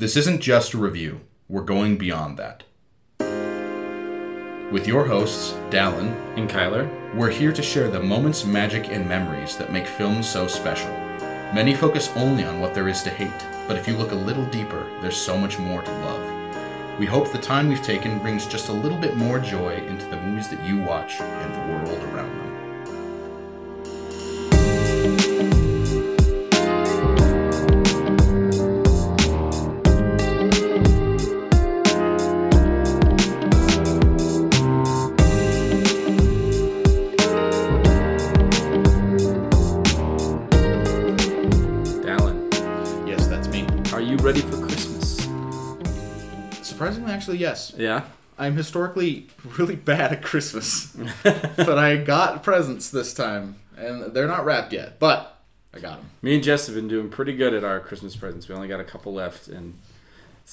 This isn't just a review. We're going beyond that. With your hosts, Dallin and Kyler, we're here to share the moments, magic, and memories that make films so special. Many focus only on what there is to hate, but if you look a little deeper, there's so much more to love. We hope the time we've taken brings just a little bit more joy into the movies that you watch and the world around them. Yes. Yeah. I'm historically really bad at Christmas, but I got presents this time, and they're not wrapped yet, but I got them. Me and Jess have been doing pretty good at our Christmas presents. We only got a couple left, and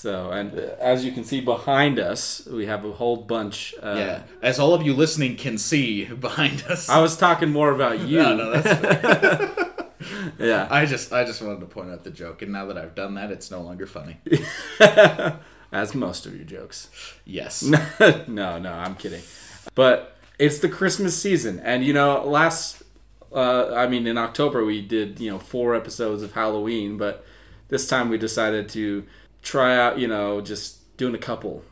as you can see behind us, we have a whole bunch. As all of you listening can see behind us. I was talking more about you. No, that's fair. Yeah. I just wanted to point out the joke, and now that I've done that, it's no longer funny. As most of your jokes. Yes. No, I'm kidding. But it's the Christmas season. And, in October we did, 4 episodes of Halloween. But this time we decided to try out, just doing a couple.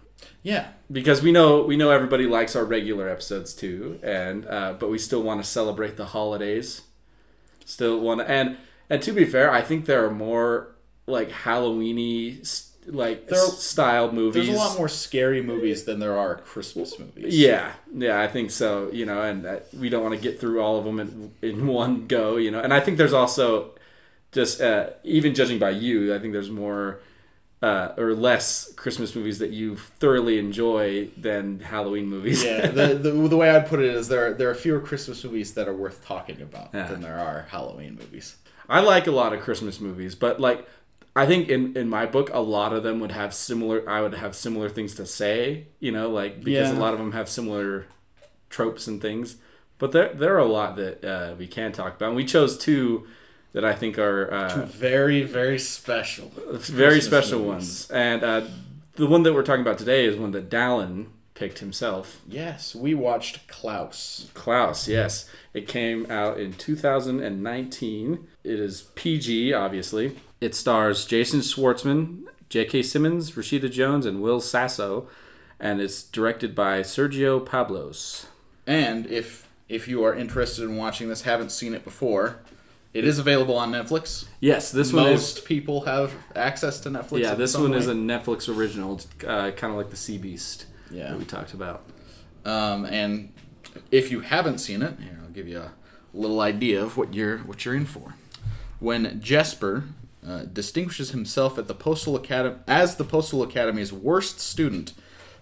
Yeah. Because we know everybody likes our regular episodes too. And but we still want to celebrate the holidays. Still want to... And to be fair, I think there are more, Halloween-y style movies. There's a lot more scary movies than there are Christmas movies. Yeah, I think so, and we don't want to get through all of them in one go, And I think there's also just, even judging by you, I think there's more or less Christmas movies that you thoroughly enjoy than Halloween movies. Yeah, the way I'd put it is there are fewer Christmas movies that are worth talking about than there are Halloween movies. I like a lot of Christmas movies, but I think in my book, a lot of them would have similar things to say, because a lot of them have similar tropes and things. But there are a lot that we can talk about. And we chose 2 that I think are... two very, very special. Very special ones. And the one that we're talking about today is one that Dallin picked himself. Yes, we watched Klaus. Klaus, yes. It came out in 2019. It is PG, obviously. It stars Jason Schwartzman, J.K. Simmons, Rashida Jones, and Will Sasso, and it's directed by Sergio Pablos. And if you are interested in watching this, haven't seen it before, it is available on Netflix. Yes, this one is... Most people have access to Netflix. Yeah, this one is a Netflix original, kind of like The Sea Beast that we talked about. And if you haven't seen it, here, I'll give you a little idea of what you're in for. When Jesper... distinguishes himself at the Postal Academy as the Postal Academy's worst student.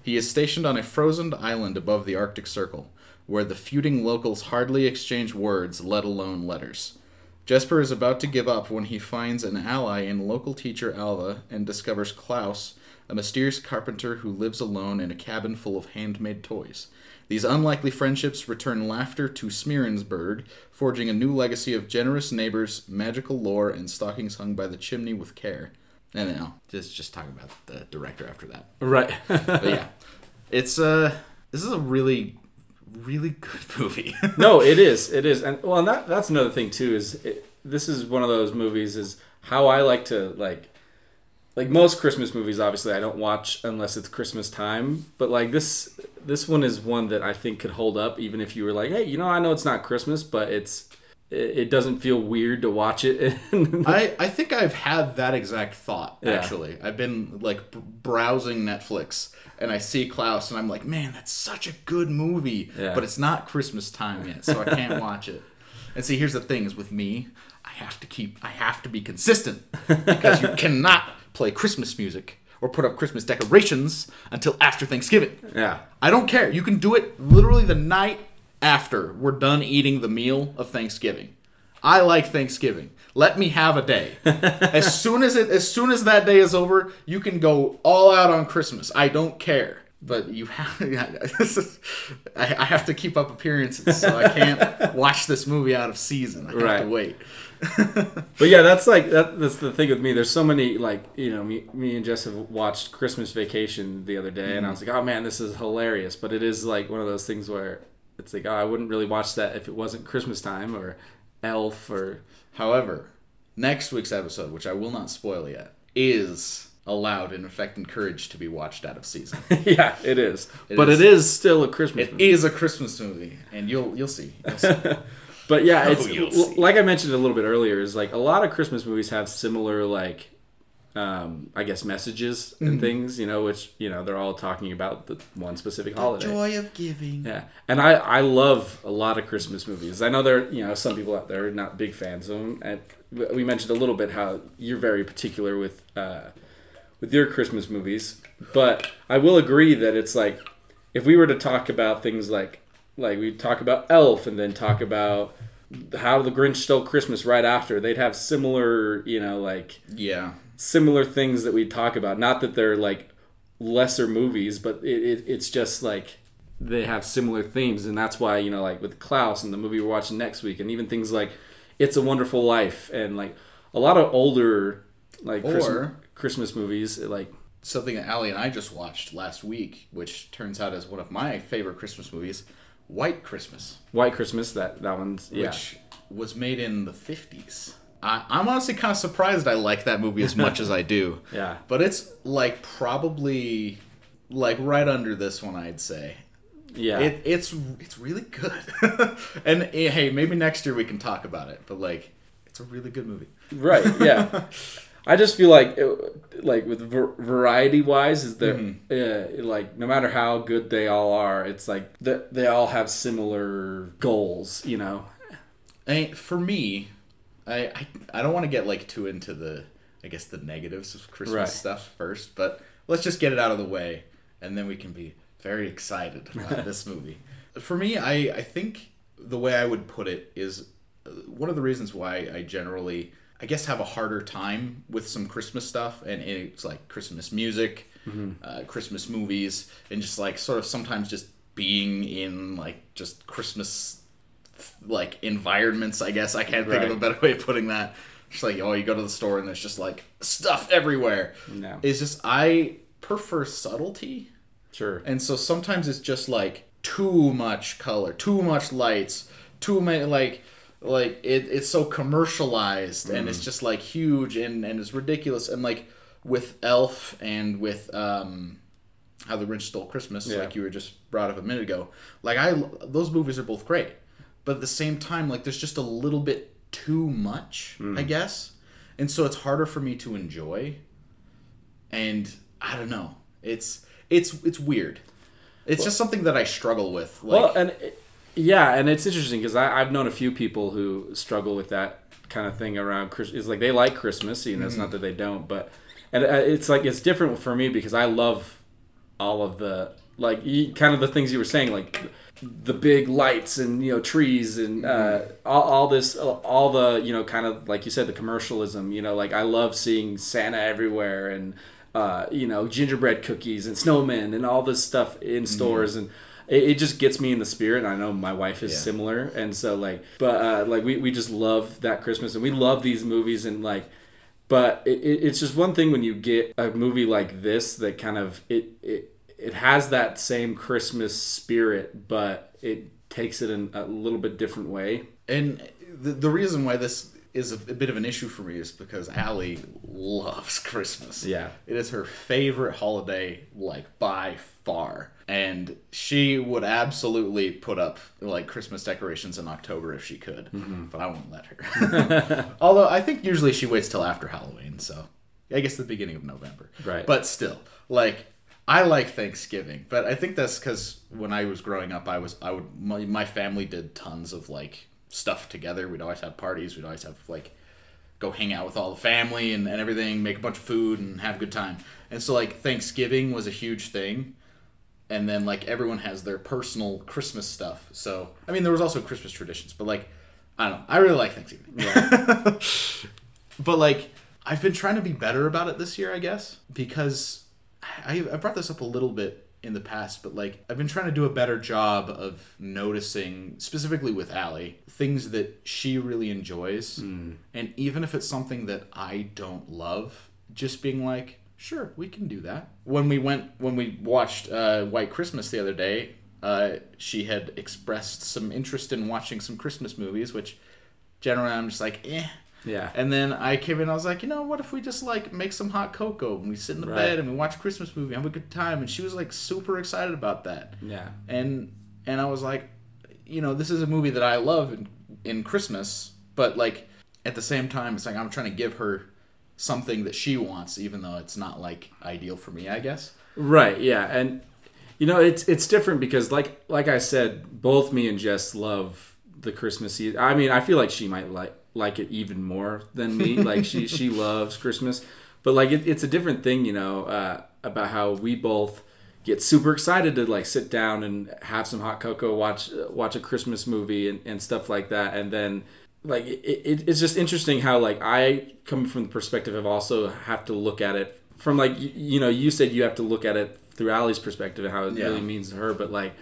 He is stationed on a frozen island above the Arctic Circle, where the feuding locals hardly exchange words, let alone letters. Jesper is about to give up when he finds an ally in local teacher Alva and discovers Klaus, a mysterious carpenter who lives alone in a cabin full of handmade toys. These unlikely friendships return laughter to Smeerensburg, forging a new legacy of generous neighbors, magical lore, and stockings hung by the chimney with care. I don't know. Just talking about the director after that. Right. But yeah. It's, this is a really, really good movie. No, it is. It is. And, well, that's another thing, too, is this is one of those movies is how I like to, most Christmas movies, obviously, I don't watch unless it's Christmas time. But, this one is one that I think could hold up, even if you were like, hey, I know it's not Christmas, but it doesn't feel weird to watch it. I think I've had that exact thought, actually. Yeah. I've been, browsing Netflix, and I see Klaus, and I'm like, man, that's such a good movie. Yeah. But it's not Christmas time yet, so I can't watch it. And see, here's the thing is with me, I have to be consistent, because you cannot... play Christmas music or put up Christmas decorations until after Thanksgiving. Yeah. I don't care. You can do it literally the night after we're done eating the meal of Thanksgiving. I like Thanksgiving. Let me have a day. As soon as that day is over, you can go all out on Christmas. I don't care. But you have... I have to keep up appearances, so I can't watch this movie out of season. I have to wait. But yeah, that's like that's the thing with me. There's so many, like, you know, me and Jess have watched Christmas Vacation the other day, and I was like, oh man, this is hilarious. But it is like one of those things where it's like, oh, I wouldn't really watch that if it wasn't Christmas time or Elf or... However, next week's episode, which I will not spoil yet, is allowed and in fact encouraged to be watched out of season. Yeah, it is. It is still a Christmas movie. It is a Christmas movie, and you'll see. You'll see. But yeah, it's like I mentioned a little bit earlier, is like a lot of Christmas movies have similar, like, I guess, messages and things, you know, which, you know, they're all talking about the one specific holiday. The joy of giving. Yeah. And I love a lot of Christmas movies. I know there, you know, some people out there are not big fans of them. And we mentioned a little bit how you're very particular with your Christmas movies. But I will agree that it's like, if we were to talk about things like we'd talk about Elf and then talk about How the Grinch Stole Christmas right after, they'd have similar, you know, like... Yeah. Similar things that we talk about. Not that they're like lesser movies, but it's just like they have similar themes, and that's why, you know, like with Klaus and the movie we're watching next week, and even things like It's a Wonderful Life, and like a lot of older like Christmas movies, like something that Allie and I just watched last week, which turns out is one of my favorite Christmas movies, White Christmas. White Christmas, that one's yeah. Which was made in the 50s. I'm honestly kind of surprised I like that movie as much as I do. Yeah. But it's, like, probably, like, right under this one, I'd say. Yeah. It's really good. And, hey, maybe next year we can talk about it. But, like, it's a really good movie. Right, yeah. I just feel like, with variety-wise, is there, like, no matter how good they all are, it's like they all have similar goals, you know? And for me... I don't want to get, like, too into the, I guess, the negatives of Christmas stuff first, but let's just get it out of the way, and then we can be very excited about this movie. For me, I think the way I would put it is one of the reasons why I generally, I guess, have a harder time with some Christmas stuff, and it's, like, Christmas music, Christmas movies, and just, like, sort of sometimes just being in, like, just Christmas like environments, I guess. I can't think of a better way of putting that. It's like, oh, you go to the store and there's just like stuff everywhere. No. It's just, I prefer subtlety. Sure. And so sometimes it's just like too much color, too much lights, too many, like it's so commercialized and it's just like huge and it's ridiculous. And like with Elf and with, How the Grinch Stole Christmas, like you were just brought up a minute ago. Like those movies are both great. But at the same time, like, there's just a little bit too much, I guess. And so it's harder for me to enjoy. And I don't know. It's weird. It's just something that I struggle with. Like, well, and it's interesting because I've known a few people who struggle with that kind of thing around Christmas. It's like they like Christmas, you know, it's not that they don't. And it's like it's different for me because I love all of the, like, kind of the things you were saying, like... the big lights and, you know, trees and all this, all the, you know, kind of, like you said, the commercialism, you know, like I love seeing Santa everywhere and, you know, gingerbread cookies and snowmen and all this stuff in stores. And it just gets me in the spirit. And I know my wife is similar. And so like, but like we just love that Christmas and we love these movies and like, but it's just one thing when you get a movie like this that kind of, it has that same Christmas spirit, but it takes it in a little bit different way. And the reason why this is a bit of an issue for me is because Allie loves Christmas. Yeah. It is her favorite holiday, like, by far. And she would absolutely put up, like, Christmas decorations in October if she could. But I won't let her. Although I think usually she waits till after Halloween, so I guess the beginning of November. Right. But still, like... I like Thanksgiving, but I think that's because when I was growing up, my family did tons of like stuff together. We'd always have parties. We'd always have like go hang out with all the family and everything, make a bunch of food and have a good time. And so like Thanksgiving was a huge thing. And then like everyone has their personal Christmas stuff. So, I mean, there was also Christmas traditions, but like, I don't know. I really like Thanksgiving. Yeah. But like, I've been trying to be better about it this year, I guess, because... I brought this up a little bit in the past, but like I've been trying to do a better job of noticing, specifically with Allie, things that she really enjoys. Mm. And even if it's something that I don't love, just being like, sure, we can do that. When we watched White Christmas the other day, she had expressed some interest in watching some Christmas movies, which generally I'm just like, eh. Yeah. And then I came in and I was like, you know, what if we just like make some hot cocoa and we sit in the bed and we watch a Christmas movie, have a good time? And she was like super excited about that. Yeah. And I was like, you know, this is a movie that I love in Christmas, but like at the same time, it's like I'm trying to give her something that she wants, even though it's not like ideal for me, I guess. Right. Yeah. And you know, it's different because like I said, both me and Jess love the Christmas season. I mean, I feel like she might like it even more than me. Like she loves Christmas, but like it's a different thing, you know, about how we both get super excited to like sit down and have some hot cocoa, watch a Christmas movie and stuff like that. And then like it's just interesting how like I come from the perspective of also have to look at it from like, you know, you said you have to look at it through Allie's perspective and how it really means to her. But like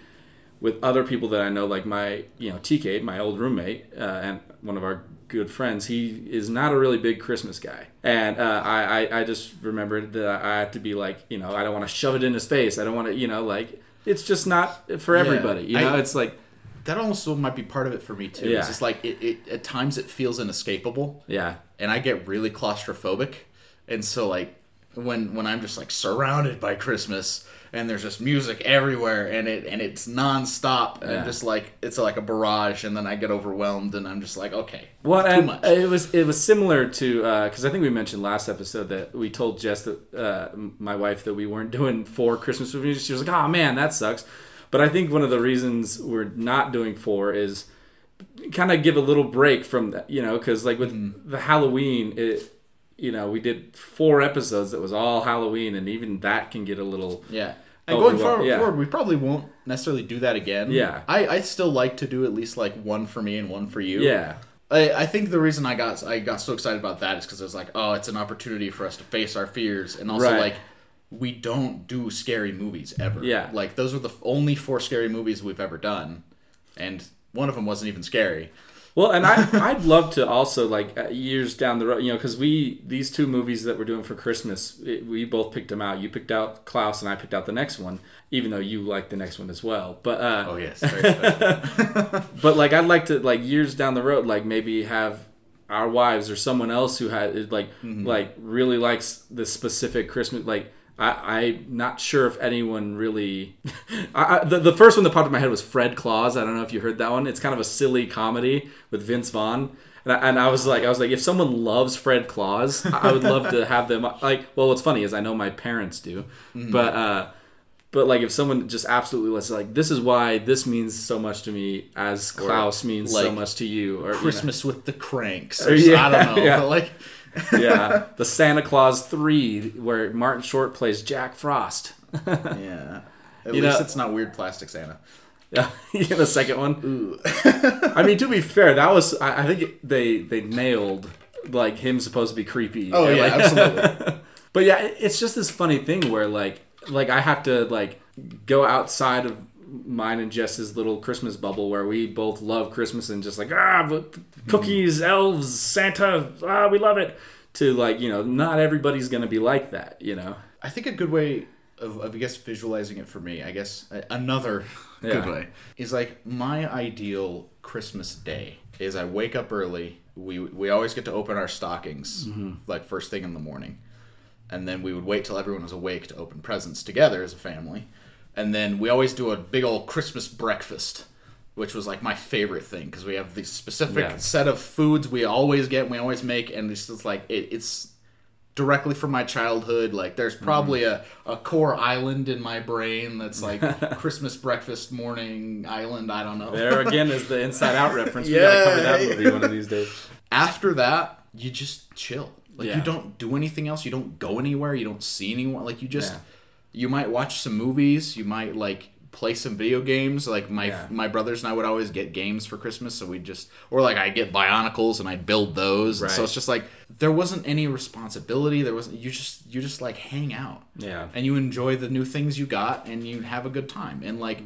with other people that I know, like my, you know, TK, my old roommate, and one of our good friends, he is not a really big Christmas guy. And I just remembered that I had to be like, you know, I don't want to shove it in his face. I don't want to, you know, like, it's just not for everybody. Yeah. You know, it's like... That also might be part of it for me, too. Yeah. It's just like, it at times it feels inescapable. Yeah. And I get really claustrophobic. And so, like, when I'm just, like, surrounded by Christmas... and there's just music everywhere, and it's nonstop, and just like it's like a barrage, and then I get overwhelmed, and I'm just like, okay, well, too much. It was similar to because I think we mentioned last episode that we told Jess that my wife that we weren't doing 4 Christmas movies. She was like, oh man, that sucks. But I think one of the reasons we're not doing 4 is kind of give a little break from that, you know, because like with the Halloween, you know, we did 4 episodes that was all Halloween, and even that can get a little... Yeah. And going forward, we probably won't necessarily do that again. Yeah. I still like to do at least, like, one for me and one for you. Yeah. I think the reason I got so excited about that is because I was like, oh, it's an opportunity for us to face our fears. And also, like, we don't do scary movies ever. Yeah. Like, those are the only 4 scary movies we've ever done. And one of them wasn't even scary. Well, and I'd love to also, like, years down the road, you know, because these 2 movies that we're doing for Christmas, we both picked them out. You picked out Klaus, and I picked out the next one, even though you like the next one as well. But oh, yes. Very special. But, like, I'd like to, like, years down the road, like, maybe have our wives or someone else who had, like, like really likes the specific Christmas, like, I'm not sure if anyone really... The first one that popped in my head was Fred Claus. I don't know if you heard that one. It's kind of a silly comedy with Vince Vaughn. And I was like, if someone loves Fred Claus, I would love to have them... Like, well, what's funny is I know my parents do. Mm-hmm. But like, if someone just absolutely was like, this is why this means so much to me, as Klaus means like so much to you. Or Christmas, you know, with the Cranks. Or yeah, I don't know. Yeah. But like... Yeah, the Santa Claus 3, where Martin Short plays Jack Frost. Yeah, at you least know, it's not weird plastic Santa. Yeah, the second one. Ooh. I mean, to be fair, that was I think they nailed like him supposed to be creepy. Oh yeah, like, absolutely. But yeah, it's just this funny thing where like I have to like go outside of mine and Jess's little Christmas bubble where we both love Christmas and just like, cookies, elves, Santa, we love it, to like, you know, not everybody's going to be like that, you know? I think a good way of I guess, visualizing it for me, I guess, another good way, is like my ideal Christmas day is I wake up early, we always get to open our stockings, like first thing in the morning, and then we would wait till everyone was awake to open presents together as a family. And then we always do a big old Christmas breakfast, which was like my favorite thing because we have this specific set of foods we always get and we always make. And it's just like, it's directly from my childhood. Like there's probably a core island in my brain that's like Christmas breakfast morning island. I don't know. There again is the Inside Out reference. We gotta cover that movie one of these days. After that, you just chill. Like you don't do anything else. You don't go anywhere. You don't see anyone. Like you just... You might watch some movies, you might like play some video games. Like my brothers and I would always get games for Christmas, so we'd just, or like I get Bionicles and I build those. Right. So it's just like there wasn't any responsibility. There wasn't, you just like hang out. Yeah. And you enjoy the new things you got and you have a good time. And like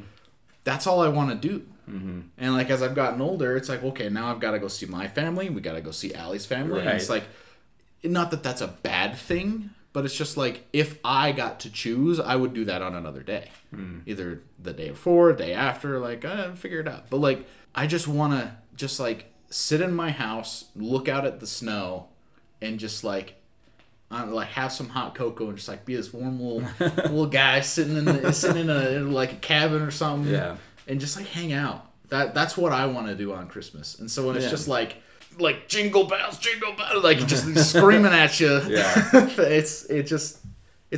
that's all I want to do. Mm-hmm. And like as I've gotten older, it's like, okay, now I've got to go see my family. We got to go see Allie's family. Right. And it's like, not that that's a bad thing, but it's just like, if I got to choose, I would do that on another day. Mm. Either the day before, day after, like, figure it out. But like, I just want to just like sit in my house, look out at the snow, and just like, have some hot cocoa and just like be this warm little guy sitting in a cabin or something. Yeah. And just like hang out. That's what I want to do on Christmas. And so when it's just like jingle bells, like just screaming at you. Yeah, it's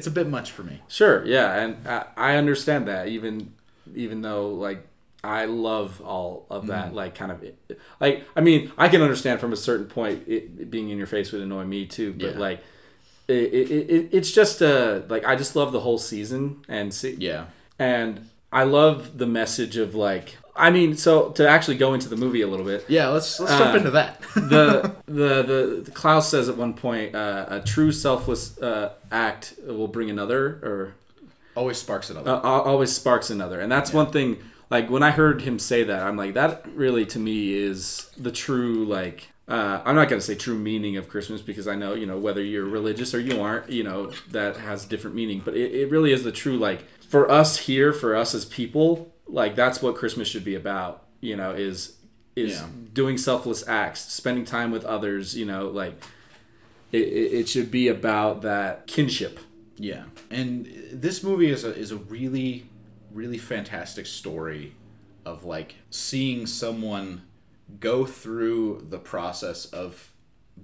a bit much for me. Sure, yeah, and I understand that. Even though like I love all of that, like kind of like, I mean, I can understand from a certain point it being in your face would annoy me too. But like it's just like I just love the whole season and I love the message of like. I mean, so to actually go into the movie a little bit. Yeah, let's jump into that. the Klaus says at one point, a true selfless act will bring another, or always sparks another. Always sparks another, and that's one thing. Like when I heard him say that, I'm like, that really to me is the true like. I'm not going to say true meaning of Christmas because I know, you know, whether you're religious or you aren't, you know, that has different meaning. But it really is the true like for us here, for us as people. Like that's what Christmas should be about, you know, is doing selfless acts, spending time with others, you know, like it should be about that kinship. Yeah. And this movie is a really, really fantastic story of like seeing someone go through the process of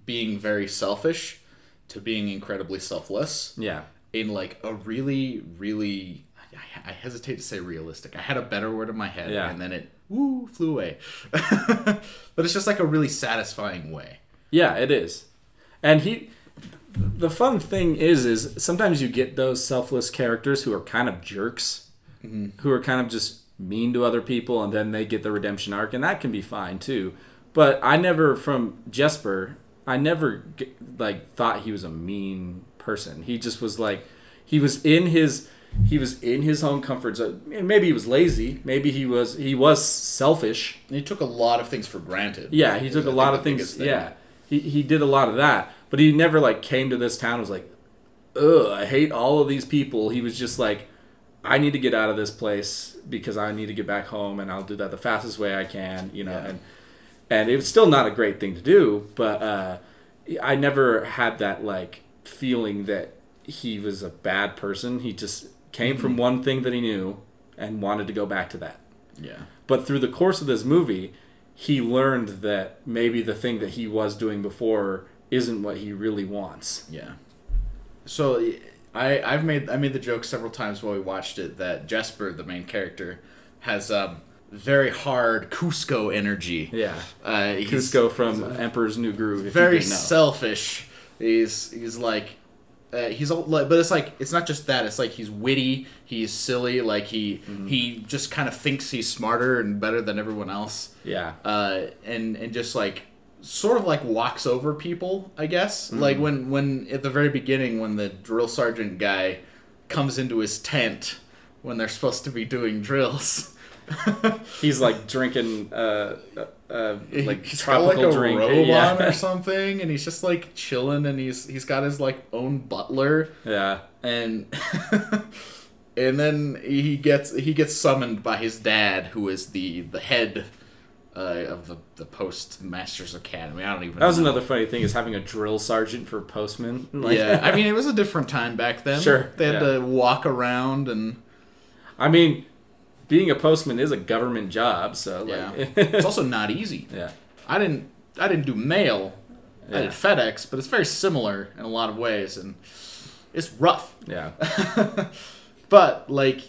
being very selfish to being incredibly selfless. Yeah. In like a really, really... I hesitate to say realistic. I had a better word in my head, and then it flew away. But it's just like a really satisfying way. Yeah, it is. And the fun thing is sometimes you get those selfless characters who are kind of jerks, who are kind of just mean to other people, and then they get the redemption arc, and that can be fine too. But I never like thought he was a mean person. He just was like, he was in his own comfort zone. Maybe he was lazy. Maybe he was selfish. And he took a lot of things for granted. Yeah, right? He took a lot of things. Yeah, he did a lot of that. But he never like came to this town and was like, ugh, I hate all of these people. He was just like, I need to get out of this place because I need to get back home, and I'll do that the fastest way I can. You know, and it was still not a great thing to do. But I never had that like feeling that he was a bad person. He just came from one thing that he knew and wanted to go back to that. Yeah. But through the course of this movie, he learned that maybe the thing that he was doing before isn't what he really wants. Yeah. So I made the joke several times while we watched it that Jesper, the main character, has very hard Kuzco energy. Yeah. Kuzco from Emperor's New Groove. If very you didn't know. Selfish. He's like. He's all, but it's like it's not just that. It's like he's witty, he's silly, like he just kind of thinks he's smarter and better than everyone else. Yeah, and just like sort of like walks over people, I guess. Mm-hmm. Like when at the very beginning when the drill sergeant guy comes into his tent when they're supposed to be doing drills, he's like drinking like he's tropical like a drink robe on or something, and he's just like chilling, and he's got his like own butler. Yeah, and then he gets summoned by his dad, who is the head of the Postmaster's Academy. I don't even know. That was another funny thing is having a drill sergeant for postman. Like, yeah, I mean it was a different time back then. Sure, they had to walk around, and I mean. Being a postman is a government job, so like it's also not easy. Yeah. I didn't do mail. Yeah. I did FedEx, but it's very similar in a lot of ways, and it's rough. Yeah. But like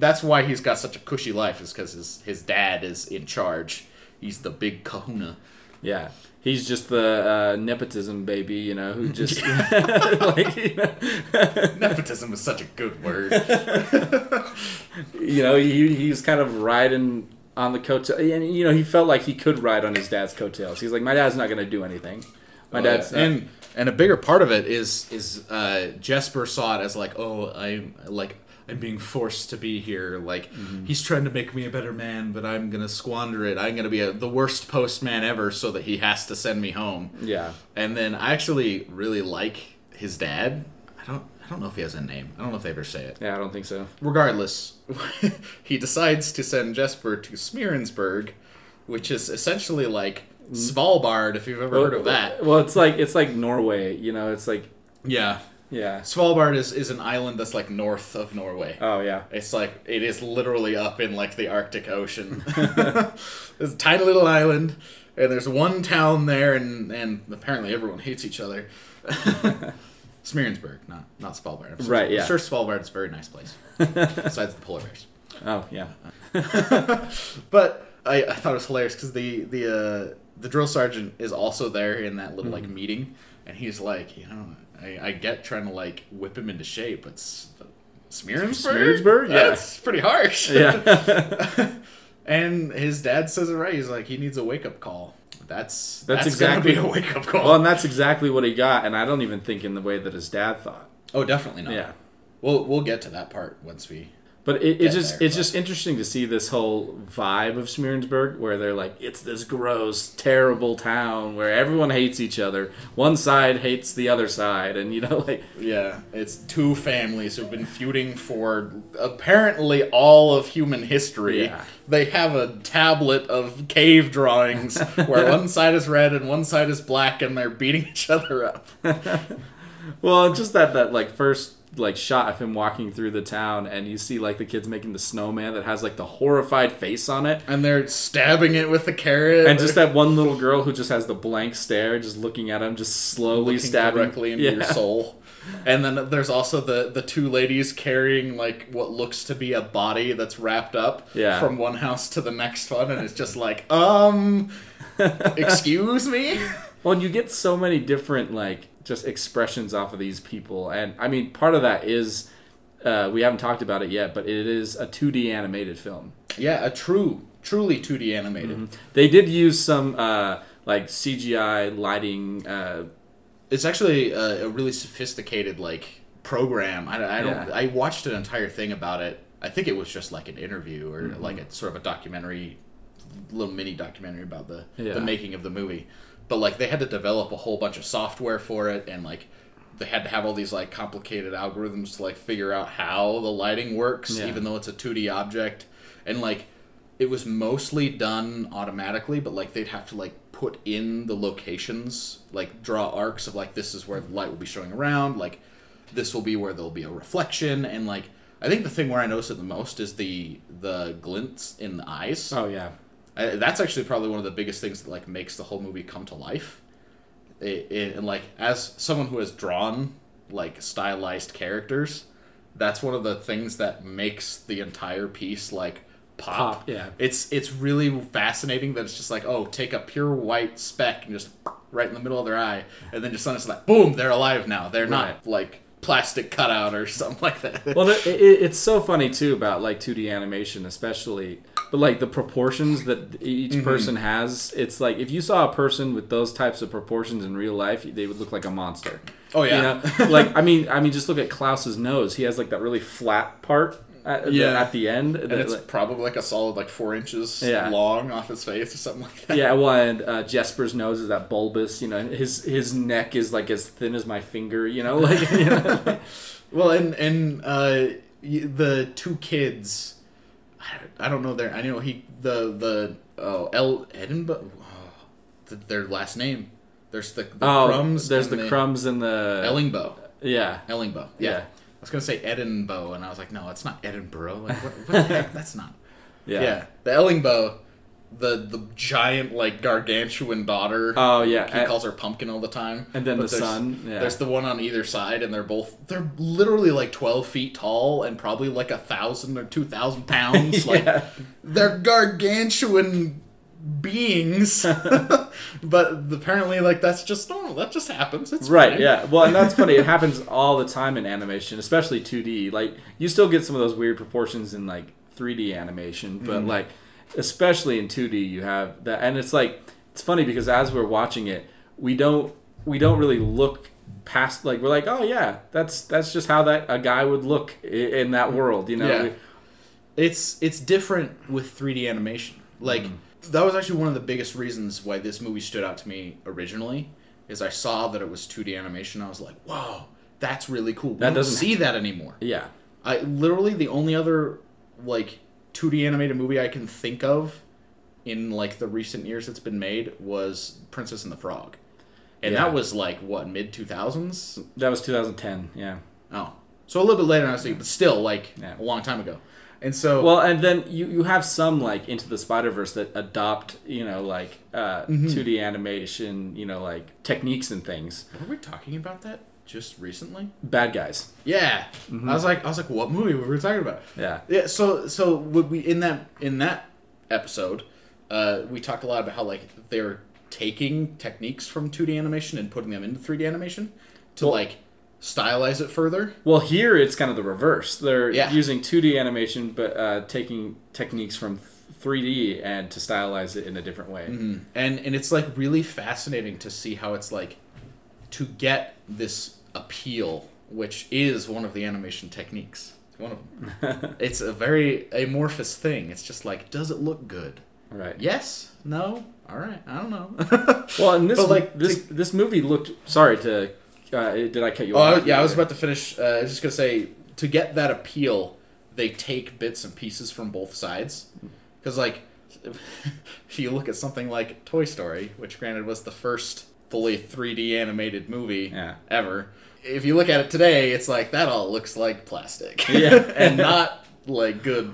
that's why he's got such a cushy life is cuz his dad is in charge. He's the big kahuna. Yeah. He's just the nepotism baby, you know, who just... like, you know. Nepotism is such a good word. You know, he was kind of riding on the coattails. And, you know, he felt like he could ride on his dad's coattails. He's like, my dad's not going to do anything. My dad's... Yeah. And a bigger part of it is Jesper saw it as like, oh, I'm being forced to be here. Like, he's trying to make me a better man, but I'm going to squander it. I'm going to be the worst postman ever so that he has to send me home. Yeah. And then I actually really like his dad. I don't know if he has a name. I don't know if they ever say it. Yeah, I don't think so. Regardless, he decides to send Jesper to Smeerensburg, which is essentially like Svalbard, if you've ever heard of that. Well, it's like Norway, you know, it's like... Yeah. Yeah. Svalbard is an island that's like north of Norway. Oh yeah. It's like it is literally up in like the Arctic Ocean. It's a tiny little island and there's one town there and apparently everyone hates each other. Smeerensburg, not Svalbard. I'm sure, right, yeah. I'm sure Svalbard is a very nice place. Besides the polar bears. Oh yeah. But I thought it was hilarious because the drill sergeant is also there in that little like meeting and he's like, you know, I get trying to, like, whip him into shape, but Smeerensburg? Yeah. That's pretty harsh. Yeah. And his dad says it right. He's like, he needs a wake-up call. That's exactly, going to be a wake-up call. Well, and that's exactly what he got, and I don't even think in the way that his dad thought. Oh, definitely not. Yeah. We'll get to that part once we... But it's just interesting to see this whole vibe of Smeerensburg where they're like, it's this gross, terrible town where everyone hates each other. One side hates the other side, and you know, like... Yeah, it's two families who've been feuding for apparently all of human history. Yeah. They have a tablet of cave drawings where one side is red and one side is black, and they're beating each other up. Well, just that like, first... like shot of him walking through the town and you see like the kids making the snowman that has like the horrified face on it and they're stabbing it with the carrot and just that one little girl who just has the blank stare just looking at him, just slowly stabbing directly into your soul. And then there's also the two ladies carrying like what looks to be a body that's wrapped up from one house to the next one and it's just like excuse me. Well, and you get so many different like just expressions off of these people. And, I mean, part of that is, we haven't talked about it yet, but it is a 2D animated film. Yeah, a truly 2D animated. Mm-hmm. They did use some, like, CGI lighting. It's actually a really sophisticated, like, program. I watched an entire thing about it. I think it was just, like, an interview or, like, a sort of a documentary, little mini documentary about the making of the movie. But, like, they had to develop a whole bunch of software for it, and, like, they had to have all these, like, complicated algorithms to, like, figure out how the lighting works, even though it's a 2D object. And, like, it was mostly done automatically, but, like, they'd have to, like, put in the locations, like, draw arcs of, like, this is where the light will be showing around, like, this will be where there'll be a reflection, and, like, I think the thing where I noticed it the most is the glints in the eyes. Oh, yeah. That's actually probably one of the biggest things that, like, makes the whole movie come to life. And, like, as someone who has drawn, like, stylized characters, that's one of the things that makes the entire piece, like, pop. Yeah. It's really fascinating that it's just like, oh, take a pure white speck and just right in the middle of their eye. And then just suddenly it's like, boom, they're alive now. They're not, like... plastic cutout or something like that. Well, it's so funny too about like 2D animation, especially, but like the proportions that each person has. It's like if you saw a person with those types of proportions in real life, they would look like a monster. Oh yeah, you know? Like I mean, just look at Klaus's nose. He has like that really flat part at the end, and it's like, probably like a solid like 4 inches long off his face or something like that. Yeah, well, and Jesper's nose is that bulbous, you know. His neck is like as thin as my finger, you know. Like, you know? Well, and the two kids, I don't know their. I know Ellingboe. Oh, their last name. There's the Crumbs. There's the Crumbs and the Ellingboe. Yeah, Ellingboe. Yeah. I was going to say Edinbow, and I was like, no, it's not Edinburgh. Like, what the heck? That's not... Yeah. The Ellingboe, the giant, like, gargantuan daughter. Oh, yeah. He calls her Pumpkin all the time. And then the son. Yeah. There's the one on either side, and they're literally, like, 12 feet tall and probably, like, 1,000 or 2,000 pounds. Like, they're gargantuan beings. But apparently, like, that's just normal. That just happens. It's right, funny. Yeah. Well, and that's funny. It happens all the time in animation, especially 2D. Like, you still get some of those weird proportions in, like, 3D animation. But, like, especially in 2D, you have that. And it's, like, it's funny because as we're watching it, we don't really look past, like, we're like, oh, yeah, that's just how that a guy would look in that world, you know? Yeah. It's different with 3D animation. Like, that was actually one of the biggest reasons why this movie stood out to me originally, is I saw that it was 2D animation. I was like, wow, that's really cool. I don't see that anymore. Yeah. I literally, the only other, like, 2D animated movie I can think of in, like, the recent years that's been made was Princess and the Frog. And that was, like, what, mid-2000s? That was 2010, yeah. Oh. So a little bit later, honestly, but still, like, a long time ago. And so... Well, and then you have some, like, Into the Spider-Verse that adopt, you know, like, 2D animation, you know, like, techniques and things. Were we talking about that just recently? Bad Guys. Yeah. Mm-hmm. I was like, what movie were we talking about? Yeah. Yeah, so would we, in that episode, we talked a lot about how, like, they're taking techniques from 2D animation and putting them into 3D animation to, like... stylize it further. Well, here it's kind of the reverse. They're using 2D animation, but taking techniques from 3D and to stylize it in a different way. Mm-hmm. And it's, like, really fascinating to see how it's, like, to get this appeal, which is one of the animation techniques. It's one of them. It's a very amorphous thing. It's just like, does it look good? Right. Yes? No? All right. I don't know. Well, and this this movie looked... Sorry to... did I cut you off? Yeah, I was about to finish. I was just going to say, to get that appeal, they take bits and pieces from both sides. Because, like, if you look at something like Toy Story, which granted was the first fully 3D animated movie ever, if you look at it today, it's like, that all looks like plastic. Yeah. And not, like, good.